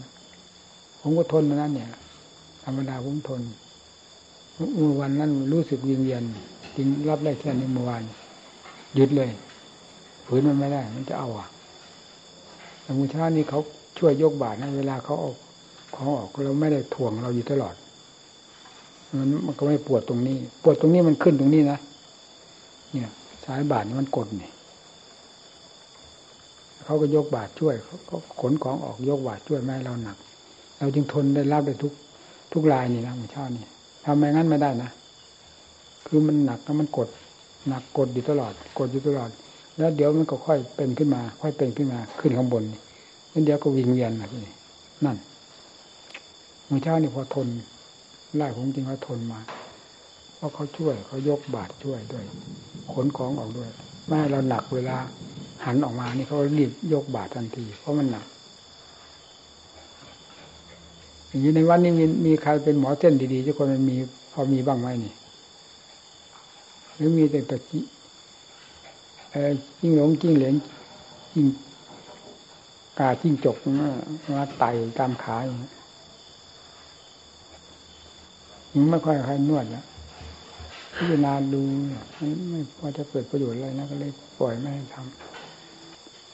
ผมก็ทนมานั่นเนี่ยธรรมดาผมทนเมื่อวันนั้นรู้สึกวิงเวียนจริงรับได้แค่นี้เมื่อวานหยุดเลยฝืนมันไม่ได้มันจะเอาอ่ะแต่มูชานี่เขาช่วยยกบาตรนะเวลาเขาออกของออกเราไม่ได้ถ่วงเราอยู่ตลอดมันมันก็ไม่ปวดตรงนี้ปวดตรงนี้มันขึ้นตรงนี้นะเนี่ยสายบาตรมันกดนี่เขาก็ยกบาตรช่วยเขาขนของออกยกบาตรช่วยไม่ให้เราหนักเราจึงทนได้รับได้ทุกทุกรายนี่นะมูชานี่ทำไมงั้นไม่ได้นะคือมันหนักแล้วมันกดหนักกดอยู่ตลอดกดอยู่ตลอดแล้วเดี๋ยวมันก็ค่อยเป็นขึ้นมาค่อยเป็นขึ้นมาขึ้นข้างบนนี่เดี๋ยวก็วิงเวียนแบบนี้นั่นเมื่อเช้านี่พอทนไล่ผมจริงว่าทนมาเพราะเขาช่วยเขายกบาตรช่วยด้วยขนของออกด้วยไม่ให้เราหนักเวลาหันออกมานี่เขารีบยกบาตรทันทีเพราะมันหนักอย่างนี้ในวันนี้มีใครเป็นหมอเส้นดีๆทุกคนมันมีพอมีบ้างไหมนี่หรือมีแต่ตะกี้จิ้งหลงจิ้งเหลนจิ้งกาจิ้งจกมาไต่ตามขาอย่างนี้ยังไม่ค่อยใครนวดแล้วพิจารณาดูไม่พอจะเกิดประโยชน์อะไรนะก็เลยปล่อยไม่ให้ท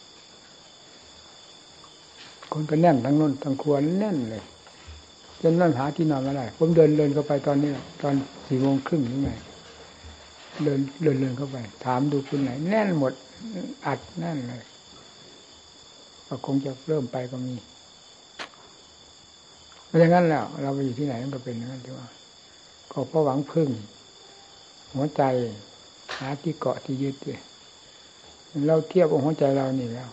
ำคนก็แน่นทั้งโน่นทั้งครัวแน่นเลยจนนั่นหาที่นอนไม่ได้ผมเดินเดินเข้าไปตอนนี้ตอนสี่โมงครึ่งหรือไงเดินเดินเดินเข้าไปถามดูคุณไหนแน่นหมดอัดแน่นเลยก็คงจะเริ่มไปก็มีเพราะฉะนั้นแล้วเราไปอยู่ที่ไหนมันก็เป็นอย่างนั้นที่ว่าก็เพราะหวังพึ่งหัวใจหาที่เกาะที่ยึดเลยเราเทียบกับหัวใจเรานี่แล้ว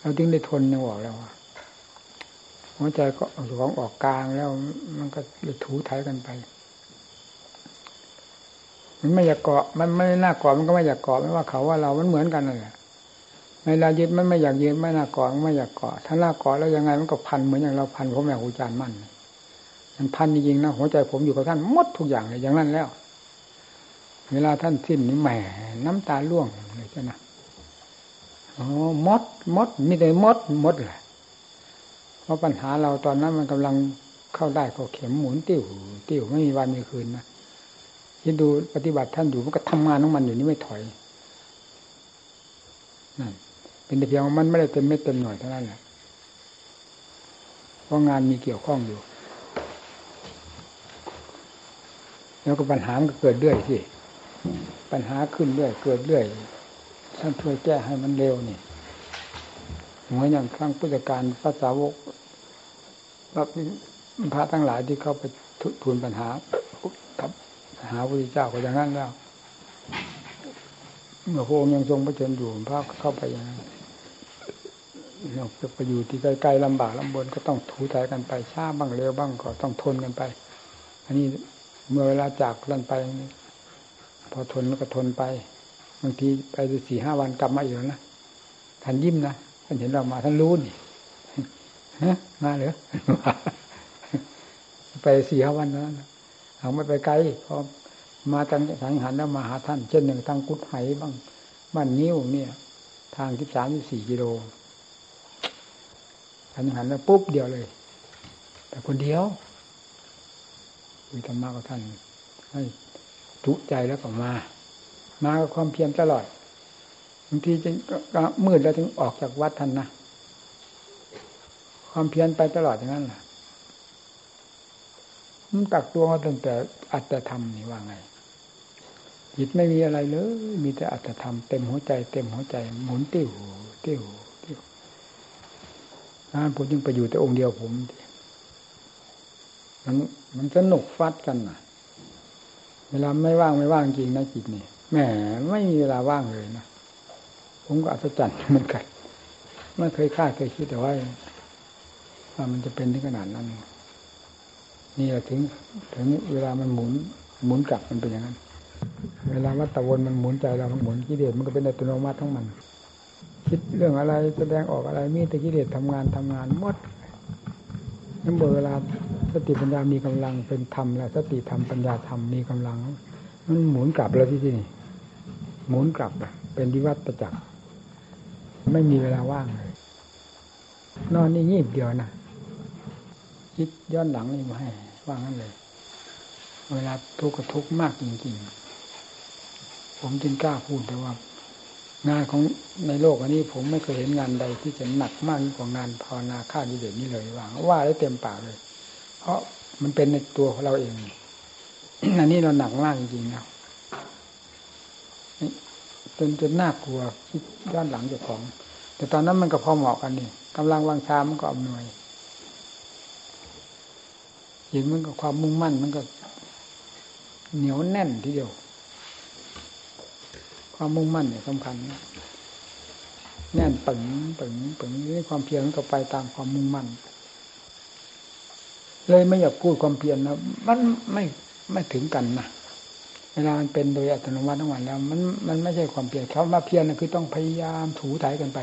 เราถึงได้ทนยังบอกแล้วว่าหัวใจก็ออกของออกกลางแล้วมันก็ถูถ่ายกันไปมันไม่อยากเกาะมันไม่น่าเกาะมันก็ไม่อยากเกาะไม่ว่าเขาว่าเรามันเหมือนกันนั่นแหละเวลายึดมันไม่อยากยึดไม่น่าเกาะมันไม่อยากเกาะถ้าน่าเกาะแล้วยังไงมันก็พันเหมือนอย่างเราพันพ่อแม่ครูอาจารย์มั่นมันพันจริงๆนะหัวใจผมอยู่กับท่านหมดทุกอย่างเลยอย่างนั้นแล้วเวลาท่านสิ้นนี่แหมน้ำตาล่วงเลยจ้ะนะ อ๋อมดมดมีแต่มดมดแหละเพราะปัญหาเราตอนนั้นมันกำลังเข้าได้ก็เข็มหมุนติ้วติ้วไม่มีวันมีคืนนะคิดดูปฏิบัติท่านอยู่มันก็ทำงานของมันอยู่นี่ไม่ถอยนั่นเป็นแต่เพียงมันไม่ได้เต็มเม็ดเต็มหน่วยเท่านั้นแหละเพราะงานมีเกี่ยวข้องอยู่แล้วก็ปัญหามันก็เกิดเรื่อยสิปัญหาขึ้นเรื่อยเกิดเรื่อยท่านช่วยแก้ให้มันเร็วนี่เหมือนอย่างครั้งผู้จัดการพระสาวกรับพระทั้งหลายที่เข้าไปทูลปัญหาครับหาพระพุทธเจ้าก็อย่างนั้นแล้วเมื่อพระองค์ยังทรงพระชนม์อยู่พระเข้าไปอย่างนั้นเราจะไปอยู่ที่ไกลๆลำบากลำบนก็ต้องถูถ่ายกันไปช้าบ้างเร็วบ้างก็ต้องทนกันไปอันนี้เมื่อเวลาจากกันไปพอทนก็ทนไปบางทีไปสี่ห้าวันกลับมาอยู่แล้วนะท่านยิ้มนะท่านเห็นเรามาท่านรู้นี่ฮะมาเหรอ ไปสี่ห้าวันแล้วนะเอาไม่ไปไกลพอมาทางสังหารแล้วมาหาท่านเช่นหนึ่งทางกุดไหบ้างบ้านนิ้วเนี่ยทางที่สามที่สี่กิโลสังหารแล้วปุ๊บเดียวเลยแต่คนเดียวคุยธรรมะกับท่านให้จุใจแล้วก็มามากับความเพียรตลอดบางทีจึงก็มืดแล้วถึงออกจากวัดท่านนะความเพียรไปตลอดอย่างนั้นแหละมันตักตวงมาตั้งแต่อัตตธรรมนี่ว่าไงจิตไม่มีอะไรเลยมีแต่อัตตธรรมเต็มหัวใจเต็มหัวใจหมุนติ้วติ้วติ้วนั่นผมจึงไปอยู่แต่องค์เดียวผมมันมันสนุกฟัดกันนะเวลาไม่ว่างไม่ว่างจริงนะจิตนี่แหมไม่มีเวลาว่างเลยนะผมก็อัศจรรย์เหมือนกันไม่เคยคาดเคยคิดแต่ว่าว่ามันจะเป็นถึงขนาดนั้นนี่แหละถึงถึงเวลามันหมุนหมุนกลับมันเป็นอย่างนั้นเวลาวัฏวนมันหมุนใจเรามันหมุนกิเลสมันก็เป็นอัตโนมัติของมันคิดเรื่องอะไรแสดงออกอะไรมีแต่กิเลสทำงานทำงานหมดนั่นเมื่อเวลาสติปัญญามีกำลังเป็นธรรมแล้วสติธรรมปัญญาธรรมมีกำลังมันหมุนกลับแล้วที่นี่หมุนกลับเป็นวิวัฏจักรไม่มีเวลาว่างเลยนอนนี่งีบเดียวนะคิดย้อนหลังนี่มาให้ว่างนั่นเลยเวลาทุกข์ก็ทุกข์มากจริงๆผมจึงกล้าพูดแต่ว่างานของในโลกอันนี้ผมไม่เคยเห็นงานใดที่จะหนักมากยิ่งกว่างานภาวนาฆ่ากิเลสนี้เลยว่าว่าได้เต็มปากเลยเพราะมันเป็นในตัวของเราเองอันนี้เราหนักมากจริงๆนะจนจนน่ากลัวคิดย้อนหลังเจ้าของแต่ตอนนั้นมันก็พอเหมาะกันนี่กำลังวางชามันก็อำนวยเห็นมันก็ความมุ่งมั่นมันก็เหนียวแน่นทีเดียวความมุ่งมั่นเนี่ยสำคัญนะแน่นปึงปึงปึงนี่ความเพียรมันก็ไปตามความมุ่งมั่นเลยไม่อยากพูดความเพียรนะมันไม่ไม่ถึงกันนะเวลามันเป็นโดยอัตโนมัติทั้งวันแล้วมันมันไม่ใช่ความเพียรเขามาเพียรนะคือต้องพยายามถูถ่ายกันไป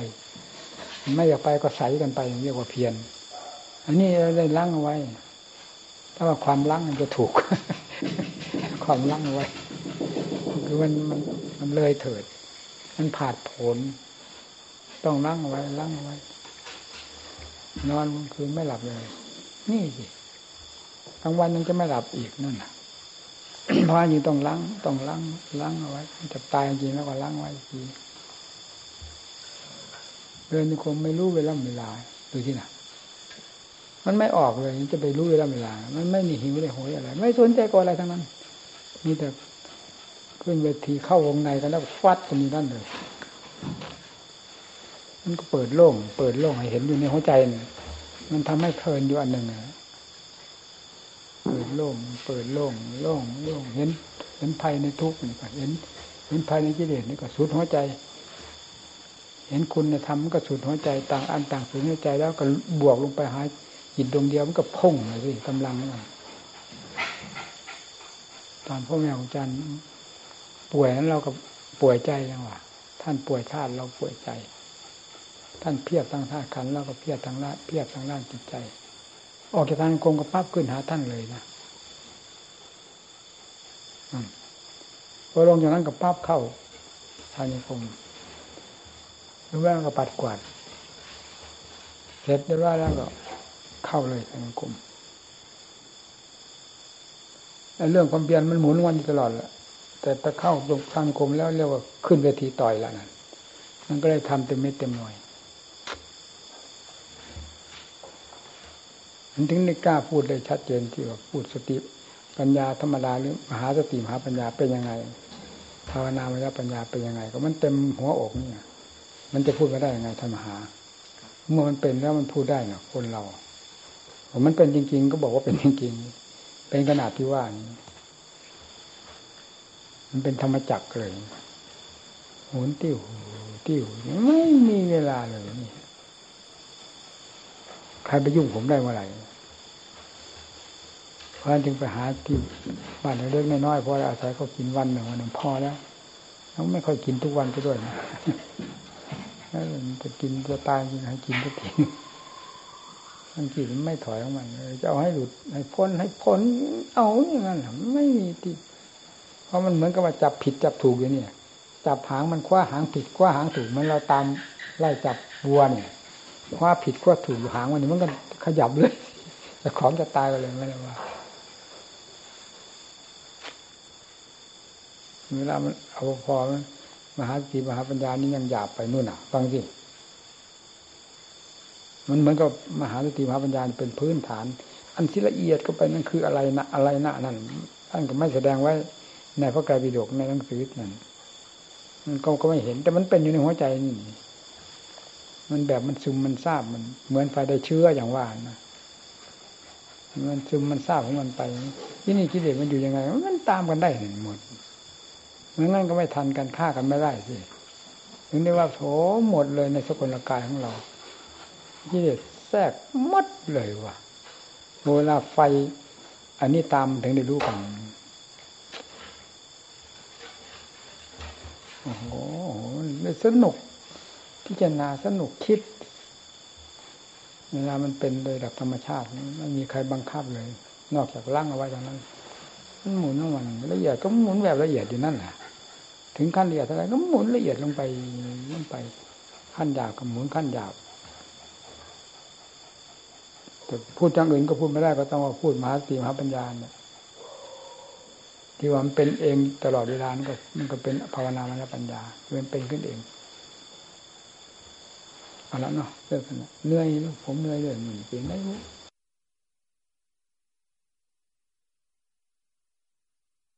ไม่อยากไปก็ใส่กันไปเรียกว่าเพียรอันนี้เราได้ล้างเอาไว้ถ้าว่าความล้างมันจะถูก ความล้างเอาไว้คือมันมันมันเลยเถิดมันผาดโผนต้องล้างเอาไว้ล้างเอาไว้นอนคืนไม่หลับเลยนี่สิกลางวันยังจะไม่หลับอีกนั่นน่ะ เพราะอยู่ต้องล้างต้องล้างล้างเอาไว้จะตายจริงแล้วก็ล้างไว้ทีเดินคงไม่รู้เวลาเวลาดูที่น่ะมันไม่ออกเลยจะไปรู้เวลาเวลามันไม่มีหิวเลยโหยอะไรไม่สนใจกับอะไรทั้งนั้นมีแต่ขึ้นเวทีเข้าวงในกันแล้วฟัดกันอยู่นั่นเลยมันก็เปิดโล่งเปิดโล่งให้เห็นอยู่ในหัวใจมันทำให้เพลินอยู่อันหนึ่งเปิดโล่งเปิดโล่งโล่งโล่งเห็นเห็นภัยในทุกข์นี่ก็เห็นเห็นภัยในกิเลสนี่ก็สุดหัวใจเห็นคุณธรรมมันก็สุดหัวใจต่างอันต่างสุดหัวใจแล้วก็บวกลงไปหาจิตดวงเดียวมันก็พุ่งเลยสิกำลังตอนพ่อแม่ของอาจารย์ป่วยนั้นเราก็ป่วยใจยังวะท่านป่วยธาตุเราป่วยใจท่านเพียรทางธาตุขันธ์เราก็เพียรทางละเพียรทางร่างจิตใจออกจากทางกรมก็ปั๊บขึ้นหาท่านเลยนะพอลงจากนั้นก็ปั๊บเข้าทางกรม แล้วว่างก็ปัดกวาดเสร็จเรียบร้อยแล้วก็เข้าเลยสังคมเรื่องความเพียรมันหมุนวันอยู่ตลอดแหละแต่ถ้าเข้าลงสังคมแล้วเรียกว่าขึ้นเวทีต่อยละนั่นมันก็เลยทำเต็มเม็ดเต็มหน่วยมันถึงได้กล้าพูดเลยชัดเจนที่ว่าพูดสติปัญญาธรรมดาหรือมหาสติมหาปัญญาเป็นยังไงภาวนามยปัญญาเป็นยังไงก็มันเต็มหัวอกนี่มันจะพูดมาได้ยังไงท่านมหาเมื่อมันเป็นแล้วมันพูดได้เนาะคนเราผมมันเป็นจริงๆก็บอกว่าเป็นจริงๆเป็นขนาดที่ว่านี้มันเป็นธรรมจักรเลยโหนติ้วติ้วไม่มีเวลาเลยนี่ใครไปยุ่งผมได้เมื่อไหร่เพราะฉะนั้นจึงไปหาที่บ้านเล็กๆน้อยๆเพราะอาศัยเขากินวันหนึ่งวันหนึ่งพอแล้วเขาไม่ค่อยกินทุกวันก็ด้วยนะจะกินจะตายกินให้กินก็กินมันกินไม่ถอยของมันจะเอาให้หลุดให้พ้นให้พ้นเอาอย่างนั้นไม่มีที่เพราะมันเหมือนกับว่าจับผิดจับถูกอยู่เนี่ยจับหางมันคว้าหางผิดคว้าหางถูกมันเราตามไล่จับวัวเนี่ยคว้าผิดคว้าถูกหางมันนี่มันก็ขยับเลยแต่ของจะตายไปเลยไม่ได้ว่าเวลามันเอาพอมันมหาสติมหาปัญญานี่ยังหยาบไปนู่นน่ะฟังสิมันเหมือนกับมหาสติมหาปัญญาเป็นพื้นฐานอันที่ละเอียดเข้าไปนั่นคืออะไรนะอะไรนะนั่นท่านก็ไม่แสดงไว้ในพระไตรปิฎกในหนังสือนั่นมันก็ก็ไม่เห็นแต่มันเป็นอยู่ในหัวใจนี่มันแบบมันซึมมันทราบมันเหมือนไฟได้เชื้ออย่างว่านะมันซึมมันทราบของมันไปที่นี่กิเลสมันอยู่ยังไงมันตามกันได้หมดงั้นนั่นก็ไม่ทันกันฆ่ากันไม่ได้สิถึงได้ว่าโถหมดเลยในสกลกายของเรากิเลสแทรกมัดเลยว่ะเวลาไฟอันนี้ตามถึงได้รู้กันโอ้โหได้สนุกพิจารณาสนุกคิดเวลามันเป็นโดยหลักธรรมชาติไม่มีใครบังคับเลยนอกจากร่างเอาไว้เท่านั้นมันหมุนลงมาละเอียดก็หมุนแบบละเอียดอยู่นั่นแหละถึงขั้นละเอียดเท่าไหร่ก็หมุนละเอียดลงไปลงไปขั้นหยาบก็หมุนขั้นหยาบแต่พูดอย่างอื่นก็พูดไม่ได้ก็ต้องมาพูดมหาสติมหาปัญญาเนี่ยที่ว่ามันเป็นเองตลอดเวลามันก็มันก็เป็นภาวนามยปัญญามันเป็นขึ้นเองเอาละเนาะเรื่องนั้นเหนื่อยผมเหนื่อยเลยเหมือนเป็นได้